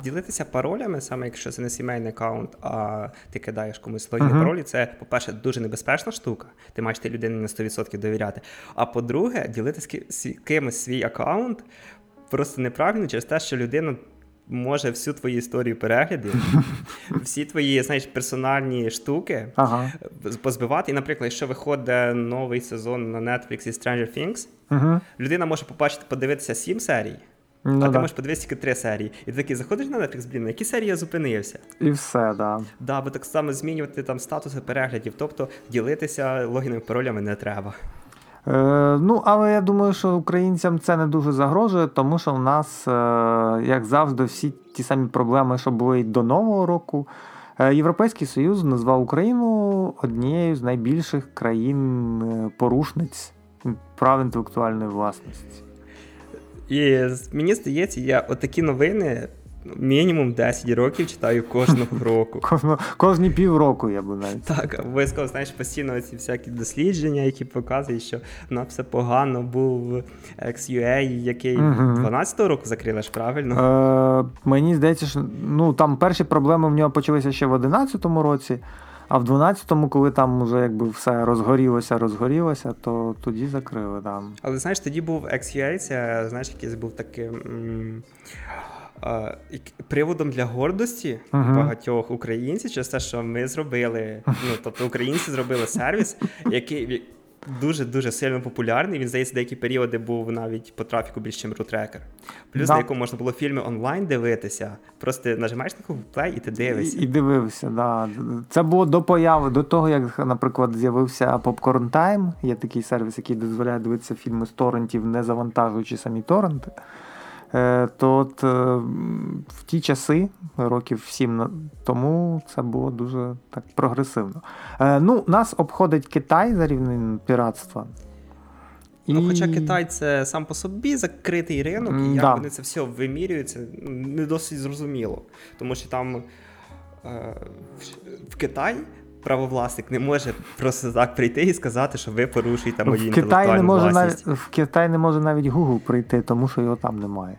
ділитися паролями, саме якщо це не сімейний аккаунт, а ти кидаєш комусь логіні паролі, це, по-перше, дуже небезпечна штука. Ти маєш ти людині на 100% довіряти. А по-друге, ділитися кимось свій аккаунт просто неправильно через те, що людина може всю твою історію переглядів, всі твої, знаєш, персональні штуки позбивати. І, наприклад, якщо виходить новий сезон на Netflix і Stranger Things, людина може побачити, подивитися 7 серій, а ти можеш подивитися тільки 3 серії. І ти такий, заходиш на Netflix, блін, на які серії я зупинився? І все, так. Да. Да, бо так само змінювати там статуси переглядів, тобто ділитися логінами, паролями не треба. Ну, але я думаю, що українцям це не дуже загрожує, тому що в нас, як завжди, всі ті самі проблеми, що були й до Нового року. Європейський Союз назвав Україну однією з найбільших країн-порушниць прав інтелектуальної власності. І мені здається, я отакі новини мінімум 10 років читаю кожного року. Кожні півроку, я би навіть. Так, обов'язково, знаєш, постійно ці всякі дослідження, які показують, що в нас все погано, був XUA, який 12-го року закрили, ж правильно? Мені здається, що ну, там перші проблеми в нього почалися ще в 11-му році, а в 12-му, коли там вже якби все розгорілося, то тоді закрили. Да. Але, знаєш, тоді був XUA, це, знаєш, якийсь був такий приводом для гордості багатьох українців через те, що ми зробили, ну, тобто українці зробили сервіс, який дуже-дуже сильно популярний. Він, здається, деякі періоди був навіть по трафіку більш, ніж рутрекер. Плюс, на якому можна було фільми онлайн дивитися. Просто нажимаєш на плей і ти дивишся. І дивився, так. Да. Це було до появи, до того, як, наприклад, з'явився Popcorn Time. Є такий сервіс, який дозволяє дивитися фільми з торрентів, не завантажуючи самі торренти. То от в ті часи, років 7 тому, це було дуже так прогресивно. Ну, нас обходить Китай за рівнем піратства. Ну, хоча Китай – це сам по собі закритий ринок, і як вони це все вимірюються, не досить зрозуміло. Тому що там в Китай правовласник не може просто так прийти і сказати, що ви порушуєте мою інтелектуальну власність. В Китай не може навіть Google прийти, тому що його там немає.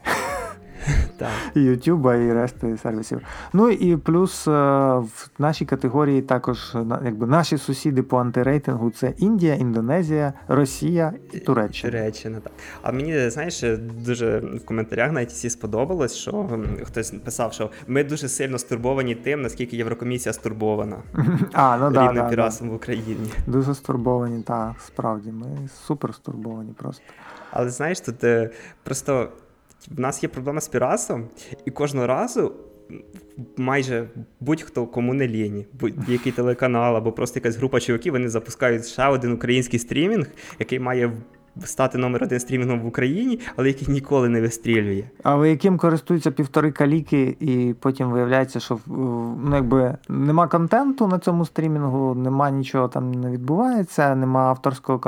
Так. Ютуба і решти сервісів. Ну і плюс в нашій категорії також якби наші сусіди по антирейтингу це Індія, Індонезія, Росія і Туреччина. Туреччина, так. А мені, знаєш, дуже в коментарях навіть всі сподобалось, що хтось писав, що ми дуже сильно стурбовані тим, наскільки Єврокомісія стурбована рівним піратством в Україні. Дуже стурбовані, так, справді. Ми супер стурбовані просто. Але знаєш, тут просто в нас є проблема з піратством, і кожного разу майже будь-хто, кому не ліні, будь-який телеканал або просто якась група чуваків, вони запускають ще один український стрімінг, який має стати номер один стрімінгом в Україні, але який ніколи не вистрілює. Але яким користуються півтори каліки, і потім виявляється, що якби нема контенту на цьому стрімінгу, нема нічого там не відбувається, нема авторського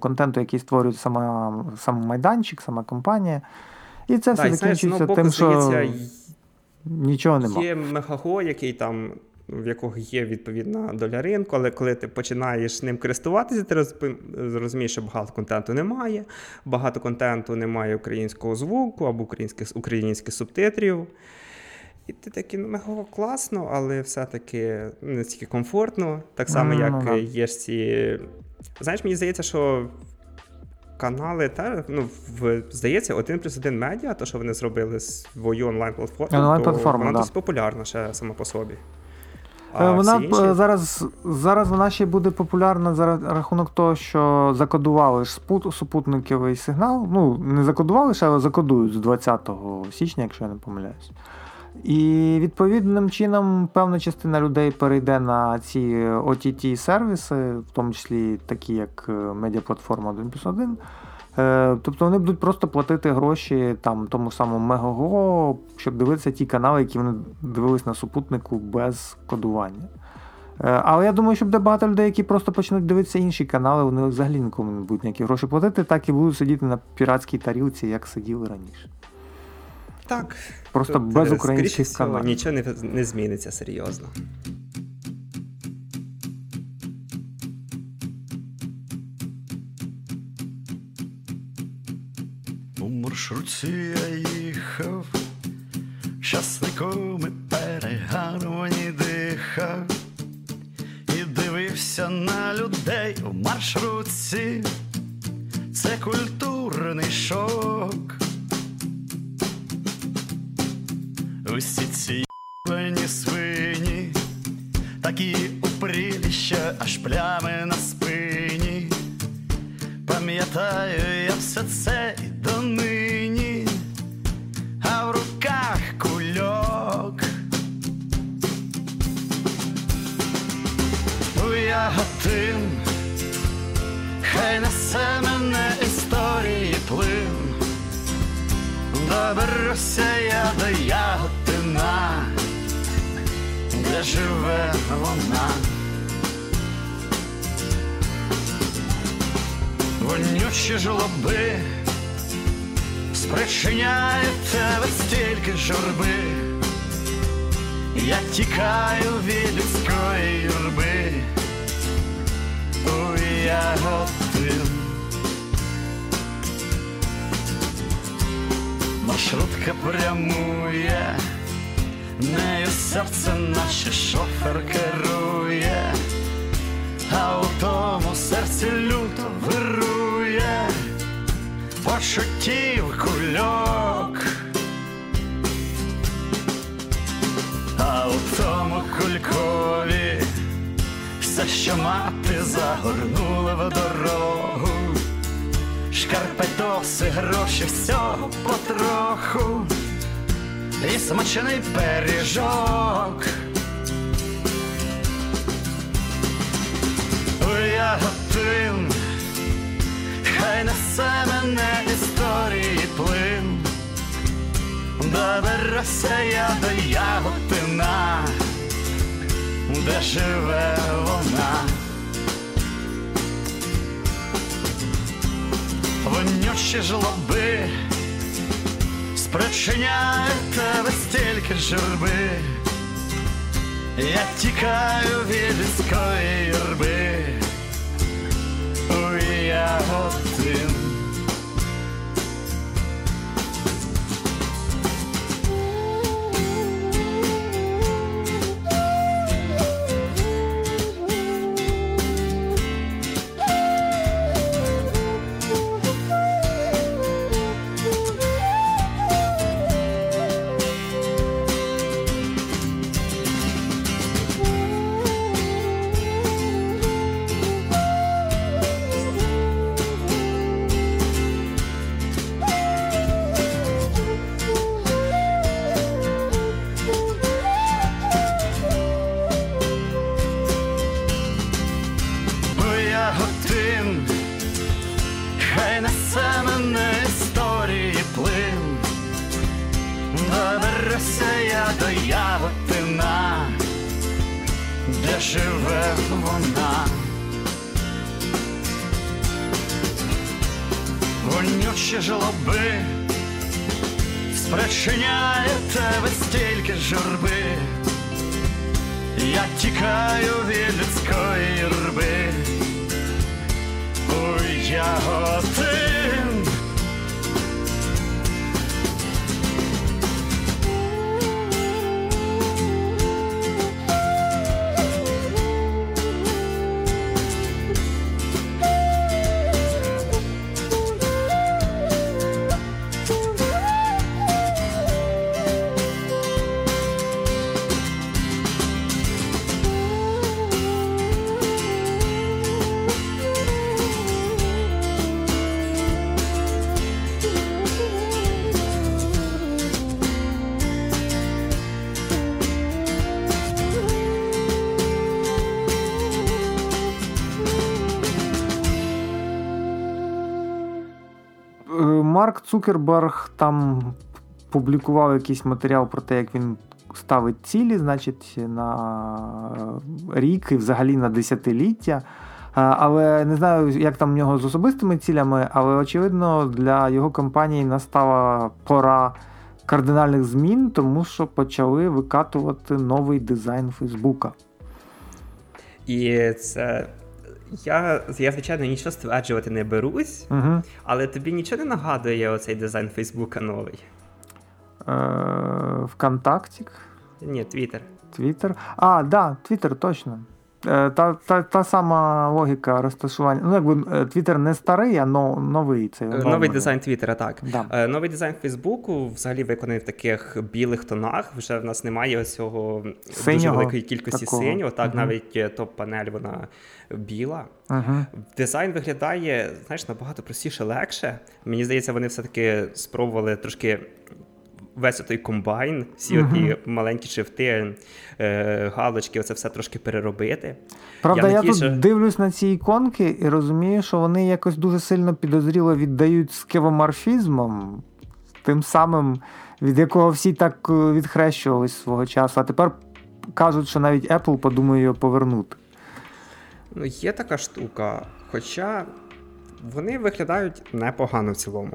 контенту, який створює сам майданчик, сама компанія. І це все закінчується тим, що нічого немає. Є мегаго, який там, в якого є відповідна доля ринку, але коли ти починаєш ним користуватися, ти розумієш, що багато контенту немає. Багато контенту немає українського звуку або українських субтитрів. І ти такий, мегаго класно, але все-таки не стільки комфортно. Так само, як є ж ці... Знаєш, мені здається, що канали, та, здається, 1+1 медіа, то, що вони зробили свою онлайн-платформу, вона досить популярна ще сама по собі. Вона зараз вона ще буде популярна за рахунок того, що закодували супутниковий сигнал. Ну, не закодували ще, але закодують з 20 січня, якщо я не помиляюсь. І відповідним чином певна частина людей перейде на ці OTT-сервіси, в тому числі такі, як медіаплатформа 1+1. Тобто вони будуть просто платити гроші там, тому самому Мегаго, щоб дивитися ті канали, які вони дивились на супутнику без кодування. Але я думаю, що буде багато людей, які просто почнуть дивитися інші канали, вони взагалі нікому не будуть ніякі гроші платити, так і будуть сидіти на піратській тарілці, як сиділи раніше. Так, просто без українських каналів. Нічого не зміниться серйозно. У маршрутці я їхав, щасником і перегаровані дихав, і дивився на людей у маршрутці. Це культурний шок. Усі ці ебані свині, такі упріліща, аж плями на спині. Пам'ятаю я все це і донині, а в руках кульок. У Яготин, хай несе мене історії плин. Доберуся я до Яготина, де живе вона. Вонючі жлоби спричиняють тебе стільки журби. Я тікаю від людської юрби у Яготин. Маршрутка прямує, нею серце наше шофер керує, а у тому серці люто вирує почуттів кульок. А у тому кулькові все, що мати загорнула в дорогу. Шкарпетоси, гроші, всього потроху, і смачений пиріжок. У Яготин, хай несе мене історії плин. Доберуся я до Яготина, де живе вона. Вонючі жлоби спричиняють тебе стільки журби. Я тікаю від людської юрби, і я один. Живе вона вонючі жлоби, спричиняє тебе стільки журби. Я тікаю від людської рби, ой, я один. Марк Цукерберг там публікував якийсь матеріал про те, як він ставить цілі, значить, на рік і взагалі на десятиліття. Але не знаю, як там в нього з особистими цілями, але, очевидно, для його компанії настала пора кардинальних змін, тому що почали викатувати новий дизайн Фейсбука. І це... Я, звичайно, нічого стверджувати не берусь, але тобі нічого не нагадує оцей дизайн Фейсбука новий? ВКонтактік? Ні, Твіттер. Твіттер? А, да, Твіттер, точно. Та сама логіка розташування. Ну, якби Твіттер не старий, а новий. Цей новий дизайн Твіттера, так. Да. Новий дизайн Фейсбуку взагалі виконаний в таких білих тонах. Вже в нас немає оцього синього, дуже великої кількості такого. Синього. Так, навіть топ-панель, вона біла. Дизайн виглядає, знаєш, набагато простіше, легше. Мені здається, вони все-таки спробували трошки... Весь той комбайн, всі оті маленькі шрифти, галочки, оце все трошки переробити. Правда, я тут дивлюсь на ці іконки і розумію, що вони якось дуже сильно підозріло віддають скевоморфізмом, тим самим, від якого всі так відхрещувались свого часу. А тепер кажуть, що навіть Apple подумає його повернути. Ну, є така штука, хоча вони виглядають непогано в цілому.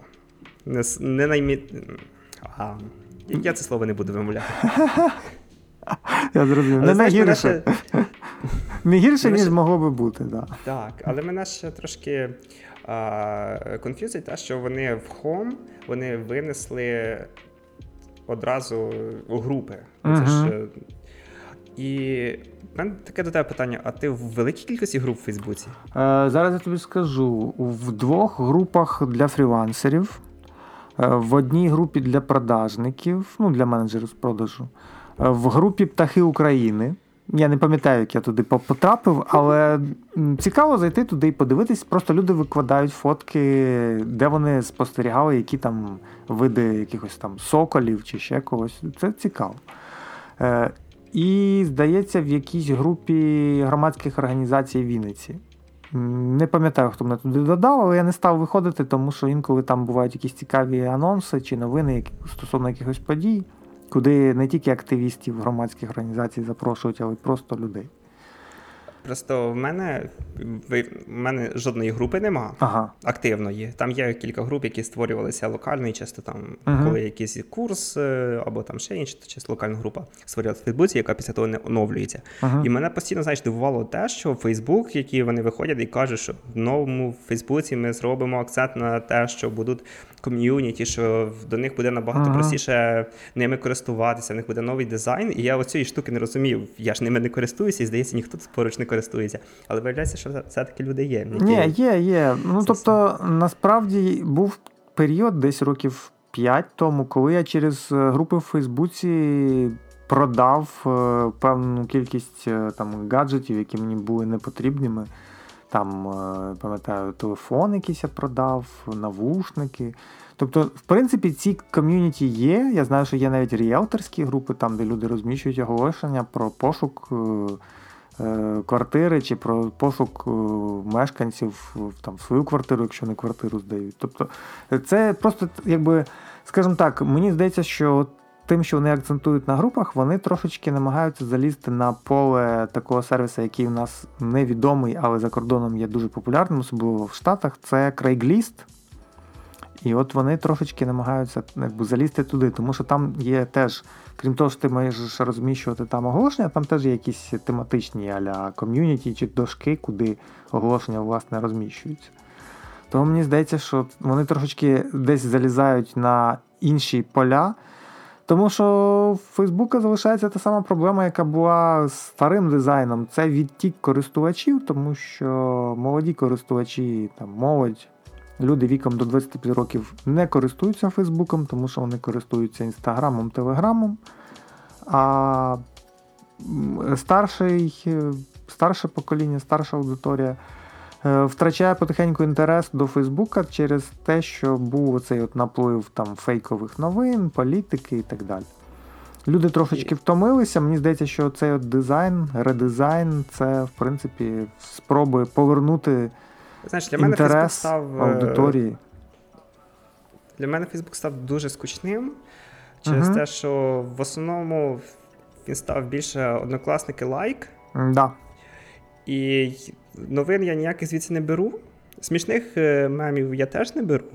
Не я це слово не буду вимовляти. Я зрозумів. Не найгірше. Не гірше, ніж могло би бути, так. Так, але мене ще трошки конф'юзить те, що вони в Home, вони винесли одразу групи. Це ж... І в мене таке до тебе питання, а ти в великій кількості груп в Фейсбуці? Зараз я тобі скажу. В двох групах для фрілансерів. В одній групі для продажників, ну, для менеджерів з продажу. В групі «Птахи України». Я не пам'ятаю, як я туди потрапив, але цікаво зайти туди і подивитись. Просто люди викладають фотки, де вони спостерігали, які там види якихось там соколів чи ще когось. Це цікаво. І, здається, в якійсь групі громадських організацій Вінниці. Не пам'ятаю, хто мене туди додав, але я не став виходити, тому що інколи там бувають якісь цікаві анонси чи новини стосовно якихось подій, куди не тільки активістів громадських організацій запрошують, але й просто людей. Просто в мене жодної групи нема активної. Там є кілька груп, які створювалися локально, і часто там, коли якийсь курс або там ще інша, часто локальна група створювалася в Фейсбуці, яка після того не оновлюється. І мене постійно, знаєш, дивувало те, що Фейсбук, які вони виходять і кажуть, що в новому Фейсбуці ми зробимо акцент на те, що будуть ком'юніті, що до них буде набагато простіше ними користуватися, в них буде новий дизайн. І я оцієї штуки не розумів. Я ж ними не користуюся, і здається, ніхто поруч не користується. Але виявляється, що все-таки люди є. Є. Ну, тобто, насправді, був період десь років 5 тому, коли я через групи в Фейсбуці продав певну кількість там гаджетів, які мені були непотрібними. Там, пам'ятаю, телефон якийсь я продав, навушники. Тобто, в принципі, ці ком'юніті є. Я знаю, що є навіть ріелторські групи, там, де люди розміщують оголошення про пошук квартири чи про пошук мешканців там свою квартиру, якщо не квартиру здають. Тобто, це просто, якби, скажімо так, мені здається, що тим, що вони акцентують на групах, вони трошечки намагаються залізти на поле такого сервісу, який у нас невідомий, але за кордоном є дуже популярним, особливо в Штатах, це Craigslist. І от вони трошечки намагаються залізти туди, тому що там є теж, крім того, що ти маєш розміщувати там оголошення, там теж є якісь тематичні а-ля ком'юніті чи дошки, куди оголошення, власне, розміщуються. Тому мені здається, що вони трошечки десь залізають на інші поля, тому що в Фейсбука залишається та сама проблема, яка була з старим дизайном. Це відтік користувачів, тому що молоді користувачі, там, молодь, люди віком до 25 років не користуються Фейсбуком, тому що вони користуються Інстаграмом, Телеграмом. А старше покоління, старша аудиторія втрачає потихеньку інтерес до Фейсбука через те, що був оцей от наплив там фейкових новин, політики і так далі. Люди трошечки втомилися. Мені здається, що цей от дизайн, редизайн – це, в принципі, спроби повернути знаєш, Для мене Фейсбук став дуже скучним через те, що в основному він став більше однокласники лайк. Да. І новин я ніяких звідси не беру. Смішних мемів я теж не беру.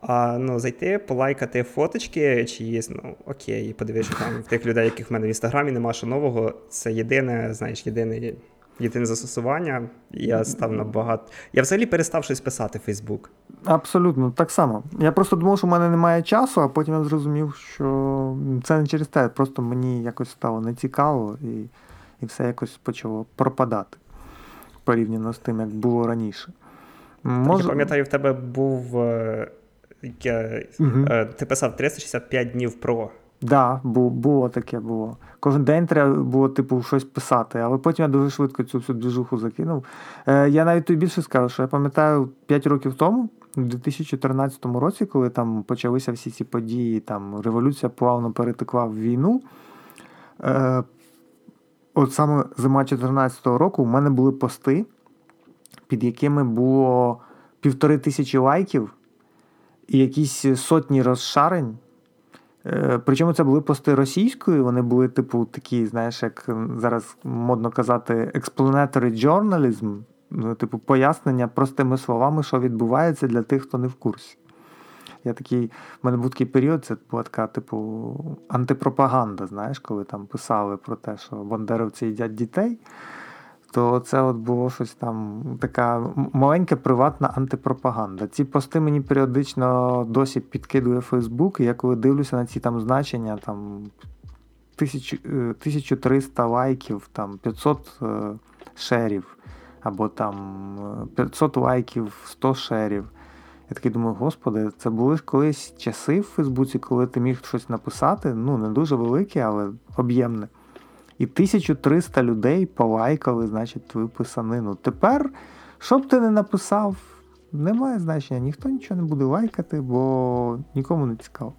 А ну, зайти, полайкати фоточки чиїсь, ну окей, подивись, що там в тих людей, яких в мене в Інстаграмі, нема що нового. Це єдине, знаєш, єдине застосування. Я став набагато... Я взагалі перестав щось писати в Фейсбук. Абсолютно, так само. Я просто думав, що в мене немає часу, а потім я зрозумів, що це не через те. Просто мені якось стало нецікаво і все якось почало пропадати порівняно з тим, як було раніше. Я пам'ятаю, в тебе був... Ти писав 365 днів про... Так, да, було таке, було. Кожен день треба було, типу, щось писати, але потім я дуже швидко цю всю движуху закинув. Я навіть тобі більше скажу, що я пам'ятаю 5 років тому, у 2014 році, коли там почалися всі ці події, там революція плавно перетекла в війну, от саме зима 2014 року у мене були пости, під якими було 1500 лайків і якісь сотні розшарень. Причому це були пости російською, вони були, типу, такі, знаєш, як зараз модно казати, explanatory journalism, ну, типу, пояснення простими словами, що відбувається для тих, хто не в курсі. В мене був такий період, це була така, типу, антипропаганда, знаєш, коли там писали про те, що бандерівці їдять дітей, то це от було щось там, така маленька приватна антипропаганда. Ці пости мені періодично досі підкидує Фейсбук, і я коли дивлюся на ці там значення, там 1300 лайків, там 500 шерів, або там 500 лайків, 100 шерів. Я такий думаю, господи, це були ж колись часи в Фейсбуці, коли ти міг щось написати, ну не дуже велике, але об'ємне. І 1300 людей полайкали, значить, твою писанину. Тепер, що б ти не написав, немає значення. Ніхто нічого не буде лайкати, бо нікому не цікаво.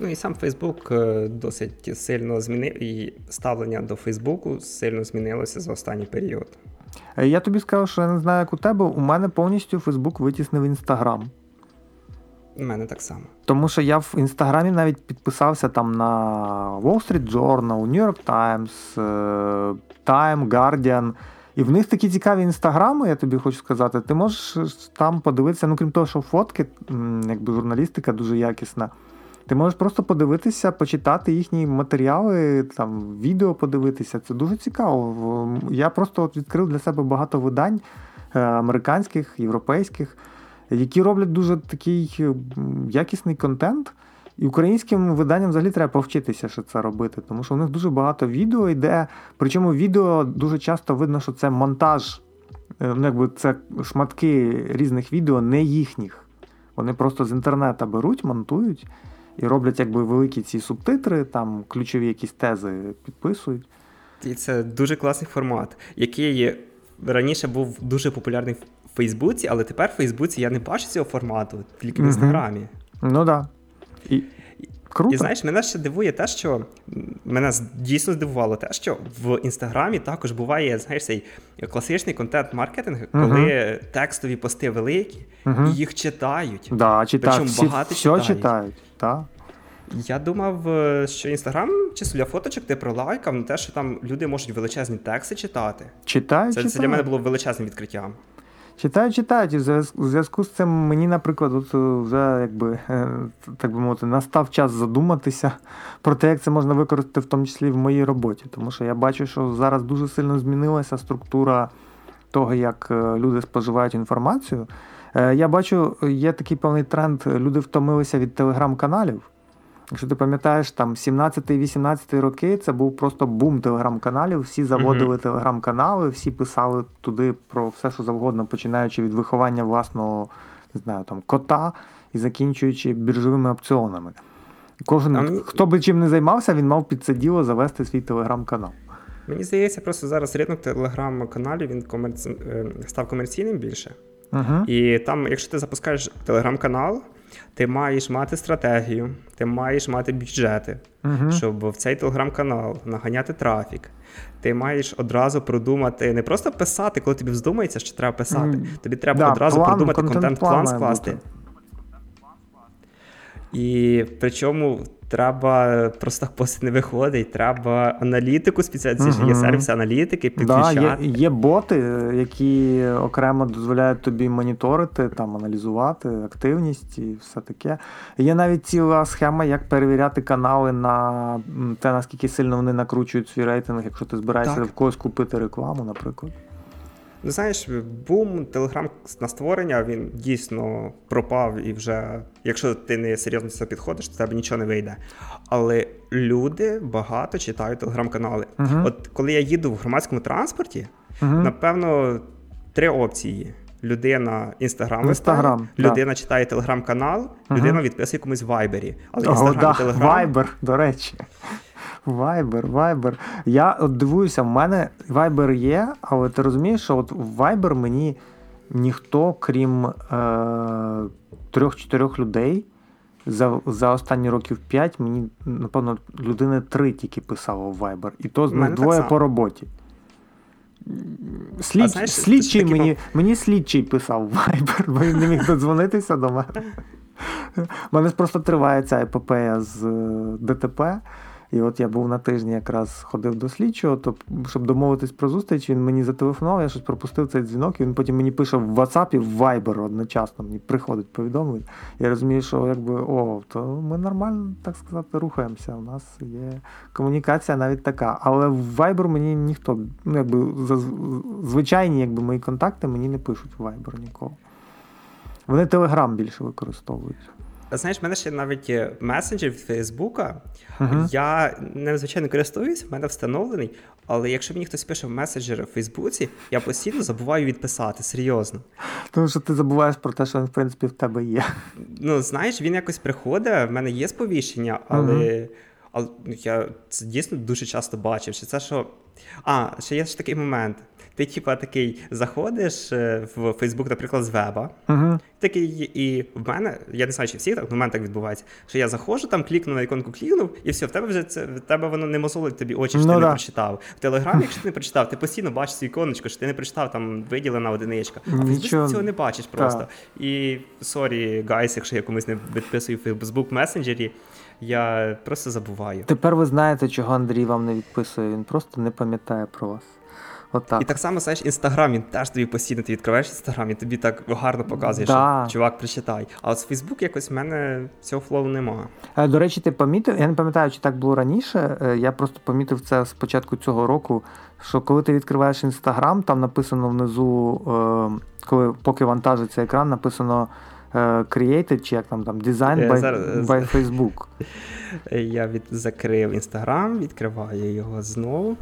Ну і сам Фейсбук досить сильно змінив, і ставлення до Фейсбуку сильно змінилося за останній період. Я тобі сказав, що я не знаю, як у тебе. У мене повністю Фейсбук витіснив Інстаграм. У мене так само. Тому що я в Інстаграмі навіть підписався там на Wall Street Journal, New York Times, Time, Guardian. І в них такі цікаві інстаграми, я тобі хочу сказати, ти можеш там подивитися, ну крім того, що фотки, якби журналістика дуже якісна, ти можеш просто подивитися, почитати їхні матеріали, там, відео подивитися, це дуже цікаво. Я просто от відкрив для себе багато видань американських, європейських, які роблять дуже такий якісний контент. І українським виданням взагалі треба повчитися, що це робити, тому що у них дуже багато відео йде, причому відео дуже часто видно, що це монтаж, ну якби це шматки різних відео, не їхніх. Вони просто з інтернету беруть, монтують і роблять якби великі ці субтитри, там ключові якісь тези підписують. І це дуже класний формат, який раніше був дуже популярний в Фейсбуці, але тепер в Фейсбуці я не бачу цього формату, тільки в Інстаграмі. Ну так. Да. І знаєш, мене ще дивує те, що мене дійсно здивувало те, що в Інстаграмі також буває, знаєш, цей класичний контент-маркетинг, коли текстові пости великі, і їх читають. Да, читають. Причому багато читають. Так. Я думав, що Інстаграм чисто для фоточок ти пролайкав на те, що там люди можуть величезні тексти читати. Це для мене було величезним відкриттям. Читають, і в зв'язку з цим мені, наприклад, от вже якби, так би мовити, настав час задуматися про те, як це можна використати, в тому числі в моїй роботі. Тому що я бачу, що зараз дуже сильно змінилася структура того, як люди споживають інформацію. Я бачу, є такий певний тренд, люди втомилися від телеграм-каналів. Якщо ти пам'ятаєш, там 17-18 роки це був просто бум телеграм-каналів, всі заводили телеграм-канали, всі писали туди про все, що завгодно, починаючи від виховання власного, не знаю, там, кота і закінчуючи біржовими опціонами. Кожен, хто би чим не займався, він мав під це діло завести свій телеграм-канал. Мені здається, просто зараз ринок телеграм-каналів, він став комерційним більше. І там, якщо ти запускаєш телеграм-канал, ти маєш мати стратегію, ти маєш мати бюджети, щоб в цей телеграм-канал наганяти трафік. Ти маєш одразу продумати, не просто писати, коли тобі вздумається, що треба писати. Тобі треба одразу продумати контент-план скласти. І причому треба просто так постійно не виходить, треба аналітику спеціалізації, є сервіси аналітики, підключати. Да, є боти, які окремо дозволяють тобі моніторити, там, аналізувати активність і все таке. Є навіть ціла схема, як перевіряти канали на те, наскільки сильно вони накручують свій рейтинг, якщо ти збираєшся в когось купити рекламу, наприклад. Ну, знаєш, бум телеграм на створення, він дійсно пропав, і вже, якщо ти не серйозно до цього підходиш, то тебе нічого не вийде. Але люди багато читають телеграм-канали. От коли я їду в громадському транспорті, напевно, 3 опції. Людина Інстаграм, людина читає телеграм-канал, людина відписує комусь в Вайбері. Але Інстаграм і телеграм... Вайбер, до речі. Viber. Я от дивуюся, в мене Viber є, але ти розумієш, що от в Viber мені ніхто, крім 3-4 людей, за останні років 5, мені, напевно, людини 3 тільки писало в Viber. І то двоє по роботі. Слідчий мені слідчий писав в Viber, бо він не міг додзвонитися до мене. У мене просто триває ця епопея з ДТП. І от я був на тижні, якраз ходив до слідчого, то, щоб домовитись про зустріч, він мені зателефонував, я щось пропустив цей дзвінок, і він потім мені пише в WhatsApp і в Viber одночасно, мені приходить повідомлення. Я розумію, що якби, то ми нормально, так сказати, рухаємося, у нас є комунікація навіть така. Але в Viber мені ніхто, звичайні мої контакти мені не пишуть в Viber нікого. Вони Telegram більше використовують. Знаєш, в мене ще навіть месенджер від Фейсбука, я незвичайно користуюсь, в мене встановлений, але якщо мені хтось пише в месенджер в Фейсбуці, я постійно забуваю відписати, серйозно. Тому що ти забуваєш про те, що він, в принципі, в тебе є. Ну, знаєш, він якось приходить, в мене є сповіщення, але я це дійсно дуже часто бачив, що це що... ще є ж такий момент. Ти, такий заходиш в Фейсбук, наприклад, з веба. Такий, і в мене, я не знаю, чи всі так, в мене так відбувається, що я заходжу, там клікну на іконку, і все, в тебе вже це, в тебе воно не мозолить тобі очі, що ти не прочитав. В Телеграмі, якщо ти не прочитав, ти постійно бачиш цю іконочку, що ти не прочитав, там виділена одиничка. А Фейсбук цього не бачиш просто. І сорі, гайс, якщо я комусь не відписую в Фейсбук месенджері, я просто забуваю. Тепер ви знаєте, чого Андрій вам не відписує, він просто не пам'ятає про вас. Отак. І так само, знаєш, Інстаграм, він теж тобі постійно, ти відкриваєш Інстаграм, і тобі так гарно показує, да, що чувак, прочитай. А от з Фейсбук якось в мене цього флоу немає. До речі, ти помітив, я не пам'ятаю, чи так було раніше, я просто помітив це з початку цього року, що коли ти відкриваєш Інстаграм, там написано внизу, коли поки вантажиться екран, написано created, чи як там, design by Facebook. Я закрив Інстаграм, відкриваю його знову.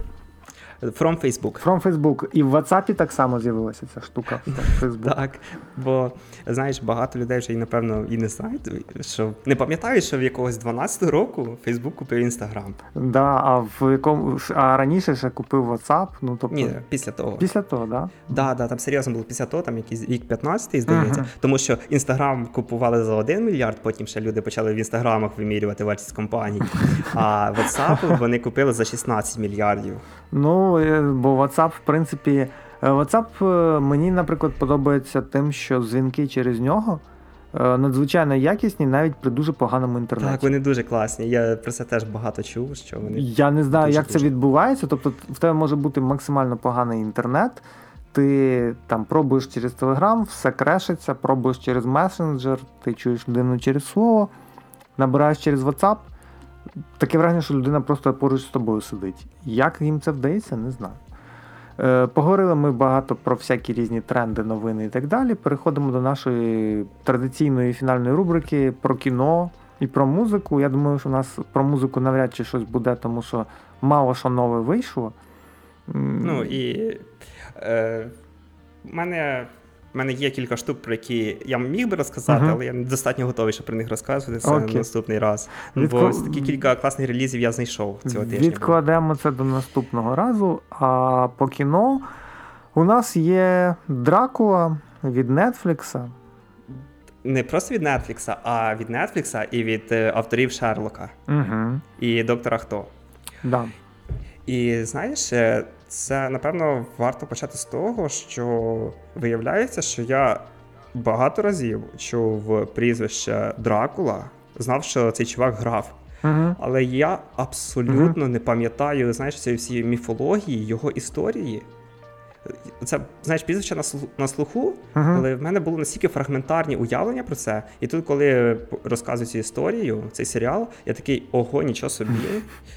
From Facebook. From Facebook. І в WhatsApp так само з'явилася ця штука. Facebook. Так, бо, знаєш, багато людей вже, напевно, і не знають, що не пам'ятають, що в якогось 12-го року Facebook купив Instagram. Да, а раніше ще купив WhatsApp, ну, тобто... Ні, після того. Після того, да? Да, да, там серйозно було після того, там якийсь рік 15-й, здається, тому що Instagram купували за 1 мільярд, потім ще люди почали в Інстаграмах вимірювати вартість компаній, а WhatsApp вони купили за 16 мільярдів. Ну, бо WhatsApp, в принципі, WhatsApp мені, наприклад, подобається тим, що дзвінки через нього надзвичайно якісні, навіть при дуже поганому інтернеті. Так, вони дуже класні. Я про це теж багато чув, що вони... Я не знаю, дуже, як дуже це відбувається. Тобто в тебе може бути максимально поганий інтернет, ти там пробуєш через Telegram, все крешиться, пробуєш через месенджер, ти чуєш людину через слово, набираєш через WhatsApp. Таке враження, що людина просто поруч з тобою сидить. Як їм це вдається, не знаю. Поговорили ми багато про всякі різні тренди, новини і так далі. Переходимо до нашої традиційної фінальної рубрики про кіно і про музику. Я думаю, що у нас про музику навряд чи щось буде, тому що мало що нове вийшло. Ну і в мене є кілька штук, про які я міг би розказати, але я не достатньо готовий, щоб про них розказувати це на наступний раз. Бо ось такі кілька класних релізів я знайшов цього тижня. Відкладемо це до наступного разу. А по кіно у нас є Дракула від Нетфлікса. Не просто від Нетфлікса, а від Нетфлікса і від авторів Шерлока. І Доктора Хто. Да. І знаєш, це, напевно, варто почати з того, що виявляється, що я багато разів чув прізвище Дракула, знав, що цей чувак грав. Але я абсолютно не пам'ятаю, знаєш, цієї всієї міфології, його історії. Це, знаєш, прізвище на слуху, але в мене було настільки фрагментарні уявлення про це. І тут, коли розказую цю історію, цей серіал, я такий, ого, нічого собі.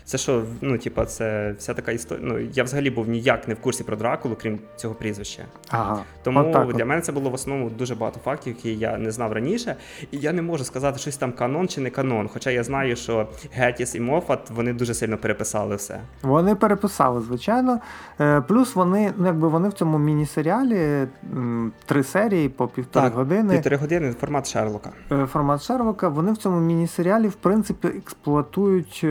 Це що, ну, типа, це вся така історія. Ну, я взагалі був ніяк не в курсі про Дракулу, крім цього прізвища. Ага. Тому для мене це було в основному дуже багато фактів, які я не знав раніше. І я не можу сказати, щось там канон чи не канон. Хоча я знаю, що Геттіс і Моффат, вони дуже сильно переписали все. Вони переписали, звичайно. Плюс вони, ну, якби вони в цьому міні-серіалі 3 серії по 1,5 години. 1,5 години, формат Шерлока. Формат Шерлока. Вони в цьому міні-серіалі, в принципі, експлуатують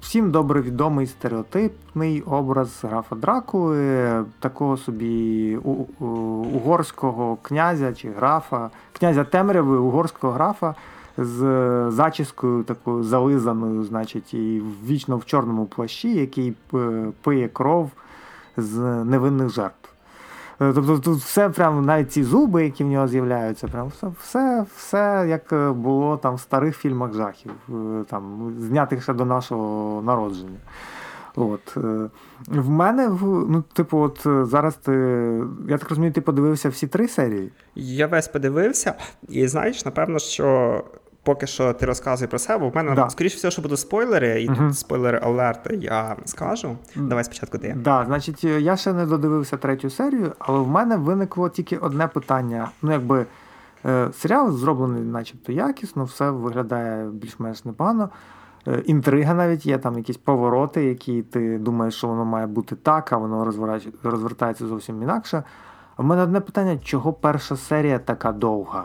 всім добре відомий стереотипний образ графа Дракули, такого собі угорського князя чи графа, князя темряви, угорського графа з зачіскою такою зализаною, значить, і вічно в чорному плащі, який пиє кров з невинних жертв. Тобто тут все прямо, навіть ці зуби, які в нього з'являються, прямо все як було там в старих фільмах жахів, там, знятих ще до нашого народження. От. В мене, ну, типу, от зараз ти, я так розумію, ти подивився всі 3 серії? Я весь подивився, і знаєш, напевно, що поки що ти розказуй про себе, бо в мене, скоріш всього, що будуть спойлери, і тут спойлер-алерт я скажу. Давай спочатку ти. Да, значить, я ще не додивився 3-ю серію, але в мене виникло тільки одне питання. Ну, якби, серіал зроблений начебто якісно, все виглядає більш-менш непогано. Інтрига навіть є, там якісь повороти, які ти думаєш, що воно має бути так, а воно розвертається зовсім інакше. А в мене одне питання, чого 1-ша серія така довга?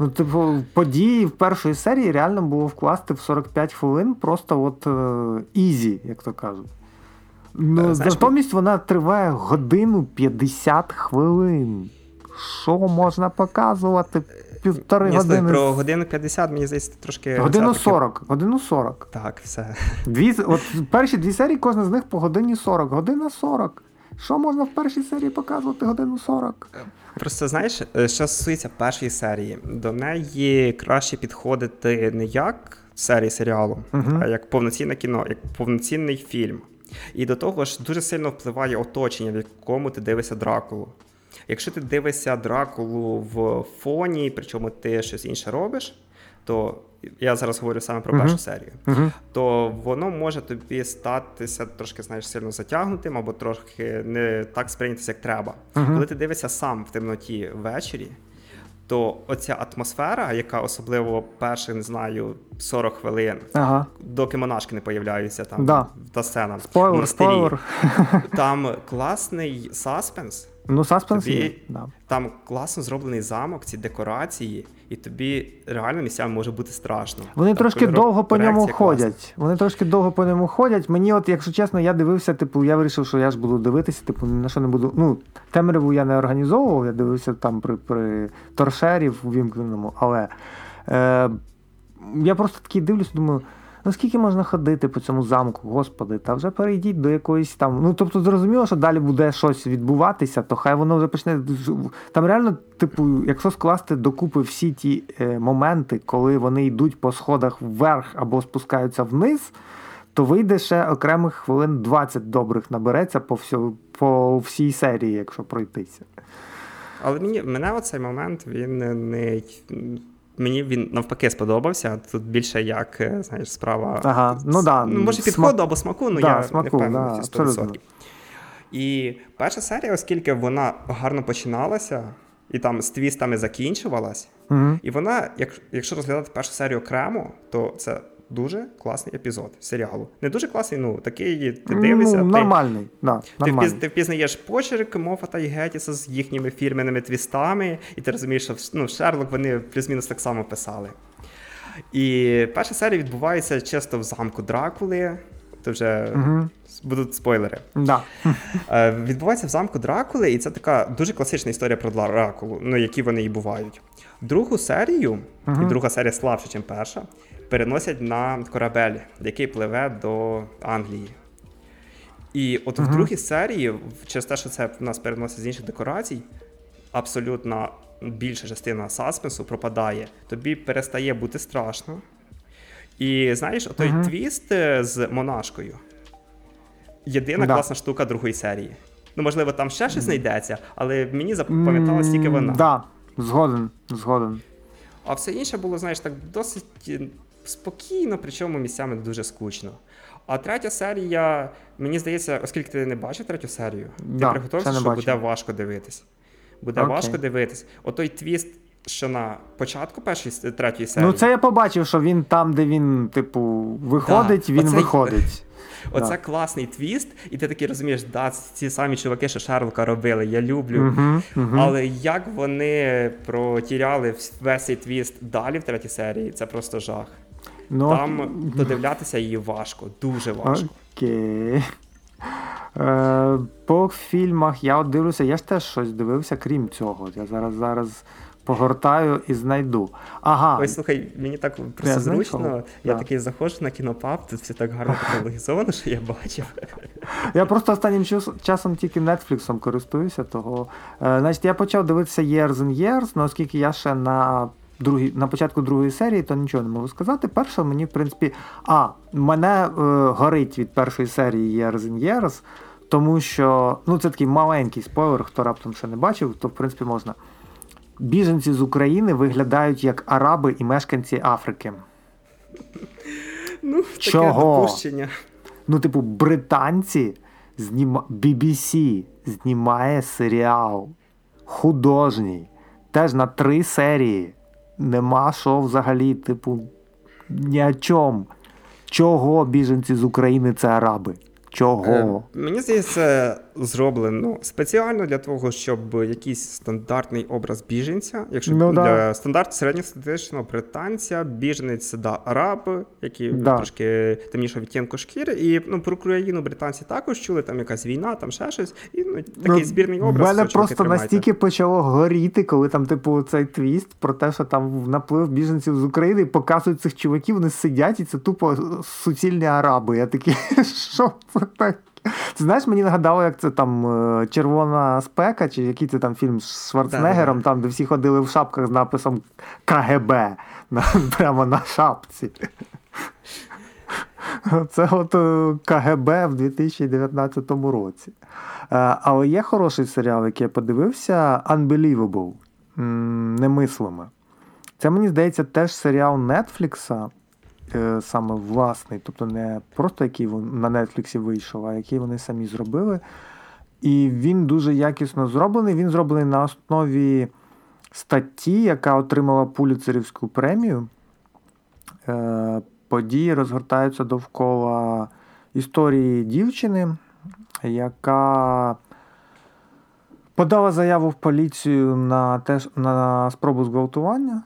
Ну, типу, події в 1-ї серії реально було вкласти в 45 хвилин просто от ізі, як то кажуть. Ну, натомість вона триває 1 годину 50 хвилин. Що можна показувати? 1,5 години. Ні, про 1 годину 50, мені здається, трошки... 1:40. 1:40. Так, все. От 2 серії, кожна з них по 1:40. 1:40. Що можна в 1-й серії показувати 1:40? Просто, знаєш, що стосується 1-ї серії, до неї краще підходити не як серії серіалу, а як повноцінне кіно, як повноцінний фільм. І до того ж дуже сильно впливає оточення, в якому ти дивишся Дракулу. Якщо ти дивишся Дракулу в фоні, причому ти щось інше робиш, то я зараз говорю саме про першу серію, то воно може тобі статися трошки, знаєш, сильно затягнутим або трошки не так сприйнятися, як треба. Коли ти дивишся сам в темноті ввечері, то оця атмосфера, яка особливо перших, не знаю, 40 хвилин, доки монашки не появляються там, та сцена, монастирі, там класний саспенс. Ну, саспенс є, да. Там класно зроблений замок, ці декорації, і тобі реально місцями може бути страшно. Вони там трошки довго по ньому ходять. Класна. Вони трошки довго по ньому ходять. Мені от, якщо чесно, я дивився, типу, я вирішив, що я ж буду дивитися, типу, на що не буду. Ну, темряву я не організовував, я дивився там при торшері ввімкненому, але я просто такий дивлюся, думаю, ну скільки можна ходити по цьому замку, господи, та вже перейдіть до якоїсь там... Ну, тобто, зрозуміло, що далі буде щось відбуватися, то хай воно вже почне... Там реально, типу, якщо скласти докупи всі ті моменти, коли вони йдуть по сходах вверх або спускаються вниз, то вийде ще окремих хвилин 20 добрих набереться по всій серії, якщо пройтися. Але мене оцей момент, він не... Мені він навпаки сподобався. Тут більше як, знаєш, справа, ну, ну, може, підходу або смаку, але я смаку, не впевнений, 100%. І перша серія, оскільки вона гарно починалася, і там з твістами закінчувалась, і вона, якщо розглядати першу серію окремо, то це дуже класний епізод серіалу. Не дуже класний, ну, такий, ти дивишся. Ну, нормальний, да, нормальний. Ти впізнаєш почерк Моффата і Геттіса з їхніми фірменними твістами, і ти розумієш, що, ну, Шерлок вони плюс-мінус так само писали. І перша серія відбувається чисто в замку Дракули. Це вже будуть спойлери. Відбувається в замку Дракули, і це така дуже класична історія про Дракулу, ну, які вони і бувають. Другу серію, і друга серія слабша, ніж перша, переносять на корабель, який пливе до Англії. І от в другій серії, через те, що це в нас переносять з інших декорацій, абсолютно більша частина саспенсу пропадає. Тобі перестає бути страшно. І, знаєш, отой твіст з монашкою – єдина класна штука другої серії. Ну, можливо, там ще щось знайдеться, але мені запам'яталась тільки вона. Так, згоден. А все інше було, знаєш, так досить спокійно, причому місцями дуже скучно. А третя серія, мені здається, оскільки ти не бачив третю серію, ти приготувався, що буде важко дивитись. Буде важко дивитись. Отой твіст, що на початку третьої серії. Ну, це я побачив, що він там, де він, типу, виходить, він виходить. Оце класний твіст, і ти такий розумієш, да, ці самі чуваки, що Шерлока робили, я люблю. Але як вони протіряли весь цей твіст далі в третій серії, це просто жах. Ну, там додивлятися її важко, дуже важко. Окей. По фільмах я от дивлюся, я ж теж щось дивився, крім цього. Я зараз погортаю і знайду. Ой, слухай, мені так просто зручно. Я такий заходжу на кінопаб, тут все так гарно каталогізовано, що я бачив. Я просто останнім часом тільки Нетфліксом користуюся. Того. Значить, я почав дивитися Years and Years, але оскільки я ще на початку другої серії, то нічого не можу сказати. Перша мені, в принципі... мене горить від першої серії Years and Years, тому що... Ну, це такий маленький спойлер, хто раптом ще не бачив, то, в принципі, можна... Біженці з України виглядають як араби і мешканці Африки. Ну, таке допущення. Ну, типу, британці, BBC знімає серіал художній, теж на 3 серії. Нема що взагалі, типу, ні о чому. Чого біженці з України – це араби? Чого? Мені здається, зроблено спеціально для того, щоб якийсь стандартний образ біженця, якщо для стандарт середньостатистичного британця, біженець, араб, який трошки темнішого відтінку шкіри, і, ну, про Україну британці також чули, там якась війна, там ще щось, і, ну, такий збірний образ. Мене просто настільки почало горіти, коли там, типу, цей твіст про те, що там наплив біженців з України, показують цих чуваків, вони сидять, і це тупо суцільні араби. Я такий, що це? Так. Ти знаєш, мені нагадало, як це там «Червона спека», чи який це там фільм з Шварценеггером, там, де всі ходили в шапках з написом «КГБ» прямо на шапці. Це от КГБ в 2019 році. Але є хороший серіал, який я подивився, Unbelievable, Немислими. Це, мені здається, теж серіал Нетфлікса, саме власний, тобто не просто який на Нетфліксі вийшов, а який вони самі зробили. І він дуже якісно зроблений. Він зроблений на основі статті, яка отримала Пуліцерівську премію. Події розгортаються довкола історії дівчини, яка подала заяву в поліцію на спробу зґвалтування,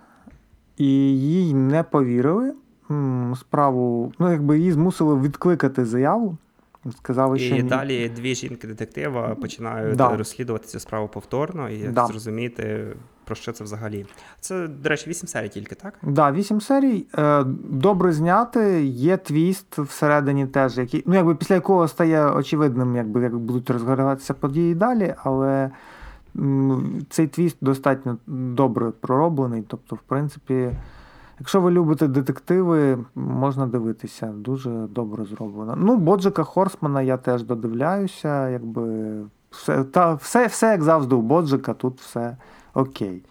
і їй не повірили. Справу, її змусили відкликати заяву. Сказали, що і далі дві жінки-детектива починають розслідувати цю справу повторно і зрозуміти, про що це взагалі. Це, до речі, 8 серій тільки, так? Так, 8 серій. Добре зняти. Є твіст всередині теж, який, після якого стає очевидним, як будуть розгортатися події далі, але цей твіст достатньо добре пророблений. Тобто, в принципі, якщо ви любите детективи, можна дивитися. Дуже добре зроблено. Боджека Хорсмана я теж додивляюся. Все як завжди у Боджека, тут все окей.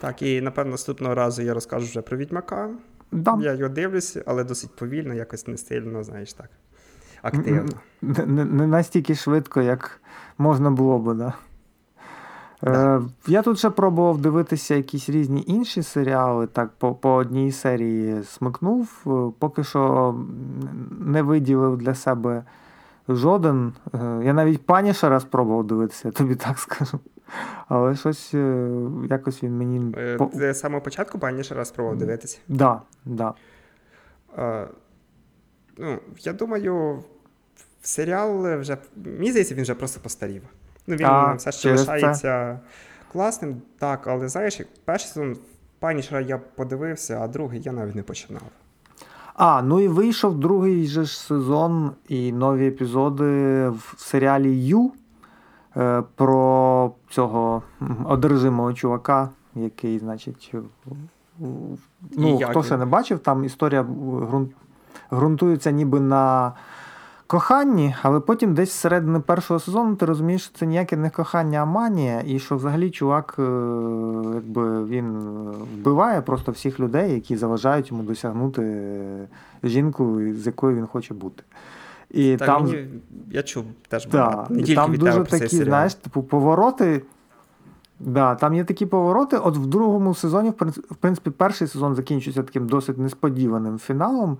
Так, і, напевно, наступного разу я розкажу вже про Відьмака. Да. Я його дивлюся, але досить повільно, якось не стильно, знаєш, так, активно. Не настільки швидко, як можна було би, да. Я тут ще пробував дивитися якісь різні інші серіали, так по одній серії смикнув, поки що не виділив для себе жоден. Я навіть Панішера спробував дивитися, я тобі так скажу. Але щось якось він мені... Ти з самого початку Панішера спробував дивитися? Так, да, так. Да. Я думаю, серіал вже... Мені здається, він вже просто постарів. Він все ще лишається класним, так, але, знаєш, перший сезон Панішера я подивився, а другий я навіть не починав. І вийшов другий же ж сезон і нові епізоди в серіалі «Ю» про цього одержимого чувака, який, значить, хто ще не бачив, там історія ґрунтується ніби на... коханні, але потім десь середини першого сезону ти розумієш, що це ніяке не кохання, а манія, і що взагалі чувак він вбиває просто всіх людей, які заважають йому досягнути жінку, з якою він хоче бути. І так, там... Я чув теж багато, не тільки від тебе про цей серіал. Знаєш, повороти... Да, там є такі повороти. От в другому сезоні, в принципі, перший сезон закінчується таким досить несподіваним фіналом,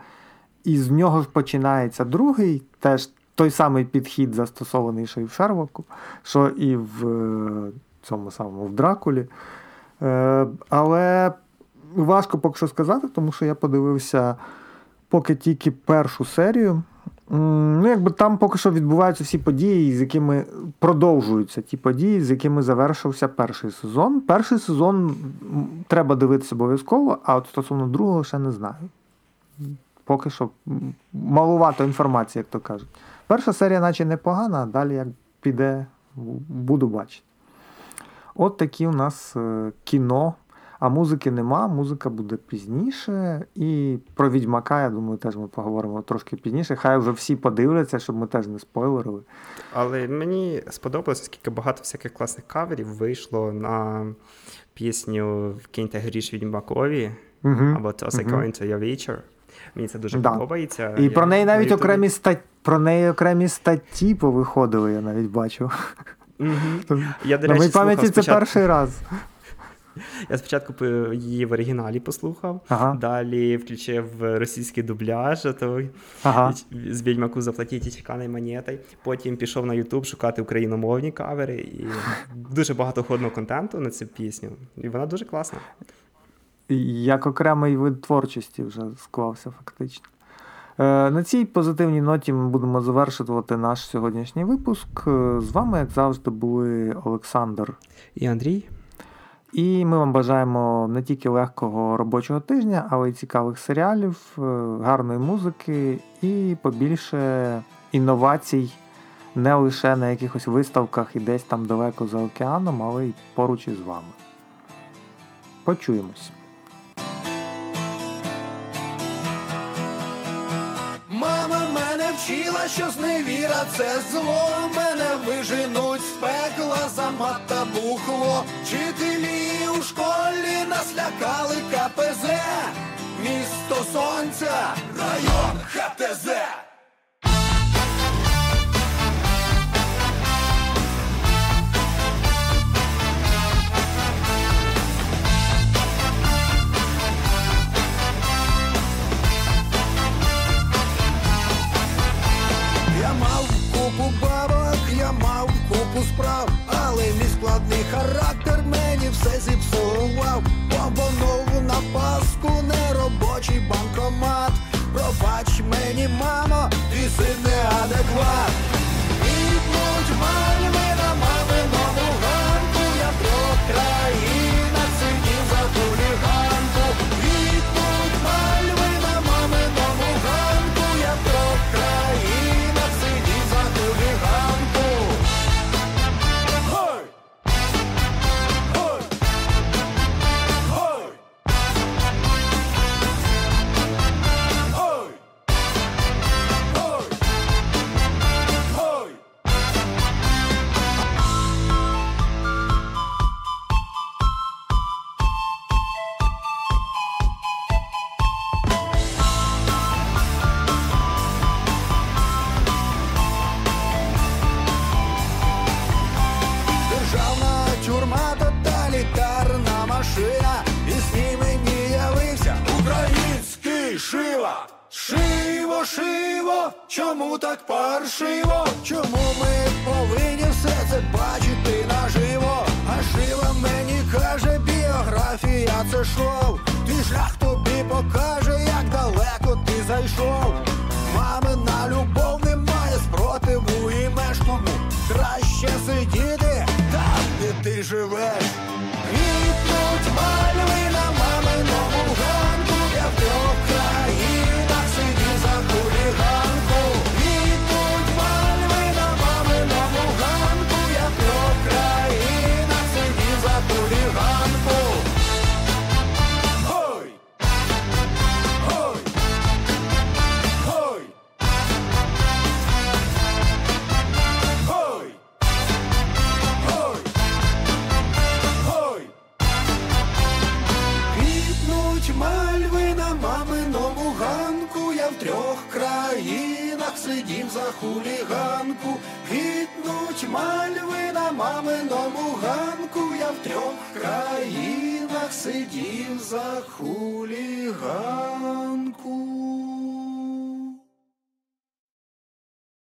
і з нього ж починається другий, теж той самий підхід застосований, що і в Шерлоку, що і в цьому самому, в Дракулі. Але важко поки що сказати, тому що я подивився поки тільки першу серію. Там поки що відбуваються всі події, з якими продовжуються ті події, з якими завершився перший сезон. Перший сезон треба дивитися обов'язково, а от стосовно другого ще не знаю. Поки що малувато інформації, як то кажуть. Перша серія наче непогана, а далі як піде, буду бачити. От такі у нас кіно. А музики нема, музика буде пізніше. І про Відьмака, я думаю, теж ми поговоримо трошки пізніше. Хай вже всі подивляться, щоб ми теж не спойлерили. Але мені сподобалося, скільки багато всяких класних каверів вийшло на пісню «Вкиньте гріш Відьмакові» або «Toss a coin to your вечір». Мені це дуже подобається. І про неї навіть окремі статті повиходили, я навіть бачу. Я, до речі, слухав пам'яті спочатку... це перший раз. Я спочатку її в оригіналі послухав, далі включив російський дубляж, з «Відьмаку заплатіть і чеканою монетою», потім пішов на YouTube шукати україномовні кавери, і дуже багато ходного контенту на цю пісню, і вона дуже класна. Як окремий вид творчості вже склався фактично. На цій позитивній ноті ми будемо завершувати наш сьогоднішній випуск. З вами, як завжди, були Олександр і Андрій. І ми вам бажаємо не тільки легкого робочого тижня, але й цікавих серіалів, гарної музики і побільше інновацій не лише на якихось виставках і десь там далеко за океаном, але й поруч із вами. Почуємось. Mama вчила, що зневіра – це зло. Мене виженуть з пекла за мат та бухло. Вчителі у школі нас лякали КПЗ. Місто сонця, район ХТЗ. Справ, але мій складний характер мені все зіпсував. Побонув на паску неробочий банкомат. Пробач мені, мамо, ти син неадекват. Ідуть мальви на маминому ганку. Я в трьох країнах сидів за хуліганку. Ідуть мальви на маминому ганку. Я в трьох країнах сидів за хуліганку. Шиво, чому так паршиво? Чому ми повинні все це бачити наживо? А Шива мені каже, біографія це шоу. Ти шлях тобі покаже, як далеко ти зайшов. Мамина любов не має спротиву і меж, тому краще сидіти там, де ти живеш. Квітнуть мальви на маминому ганку. Я в трьох країнах сидів за хуліганку. Квітнуть мальви на маминому ганку. Я в трьох країнах сидів за хуліганку. Ой! Ой! Ой! Ой! Ой! Ой! Квітнуть мальви на маминому ганку. Я в трьох країнах сидів за хуліганку. Квітнуть мальви на маминому ганку. Я в трьох країнах сидів за хуліганку.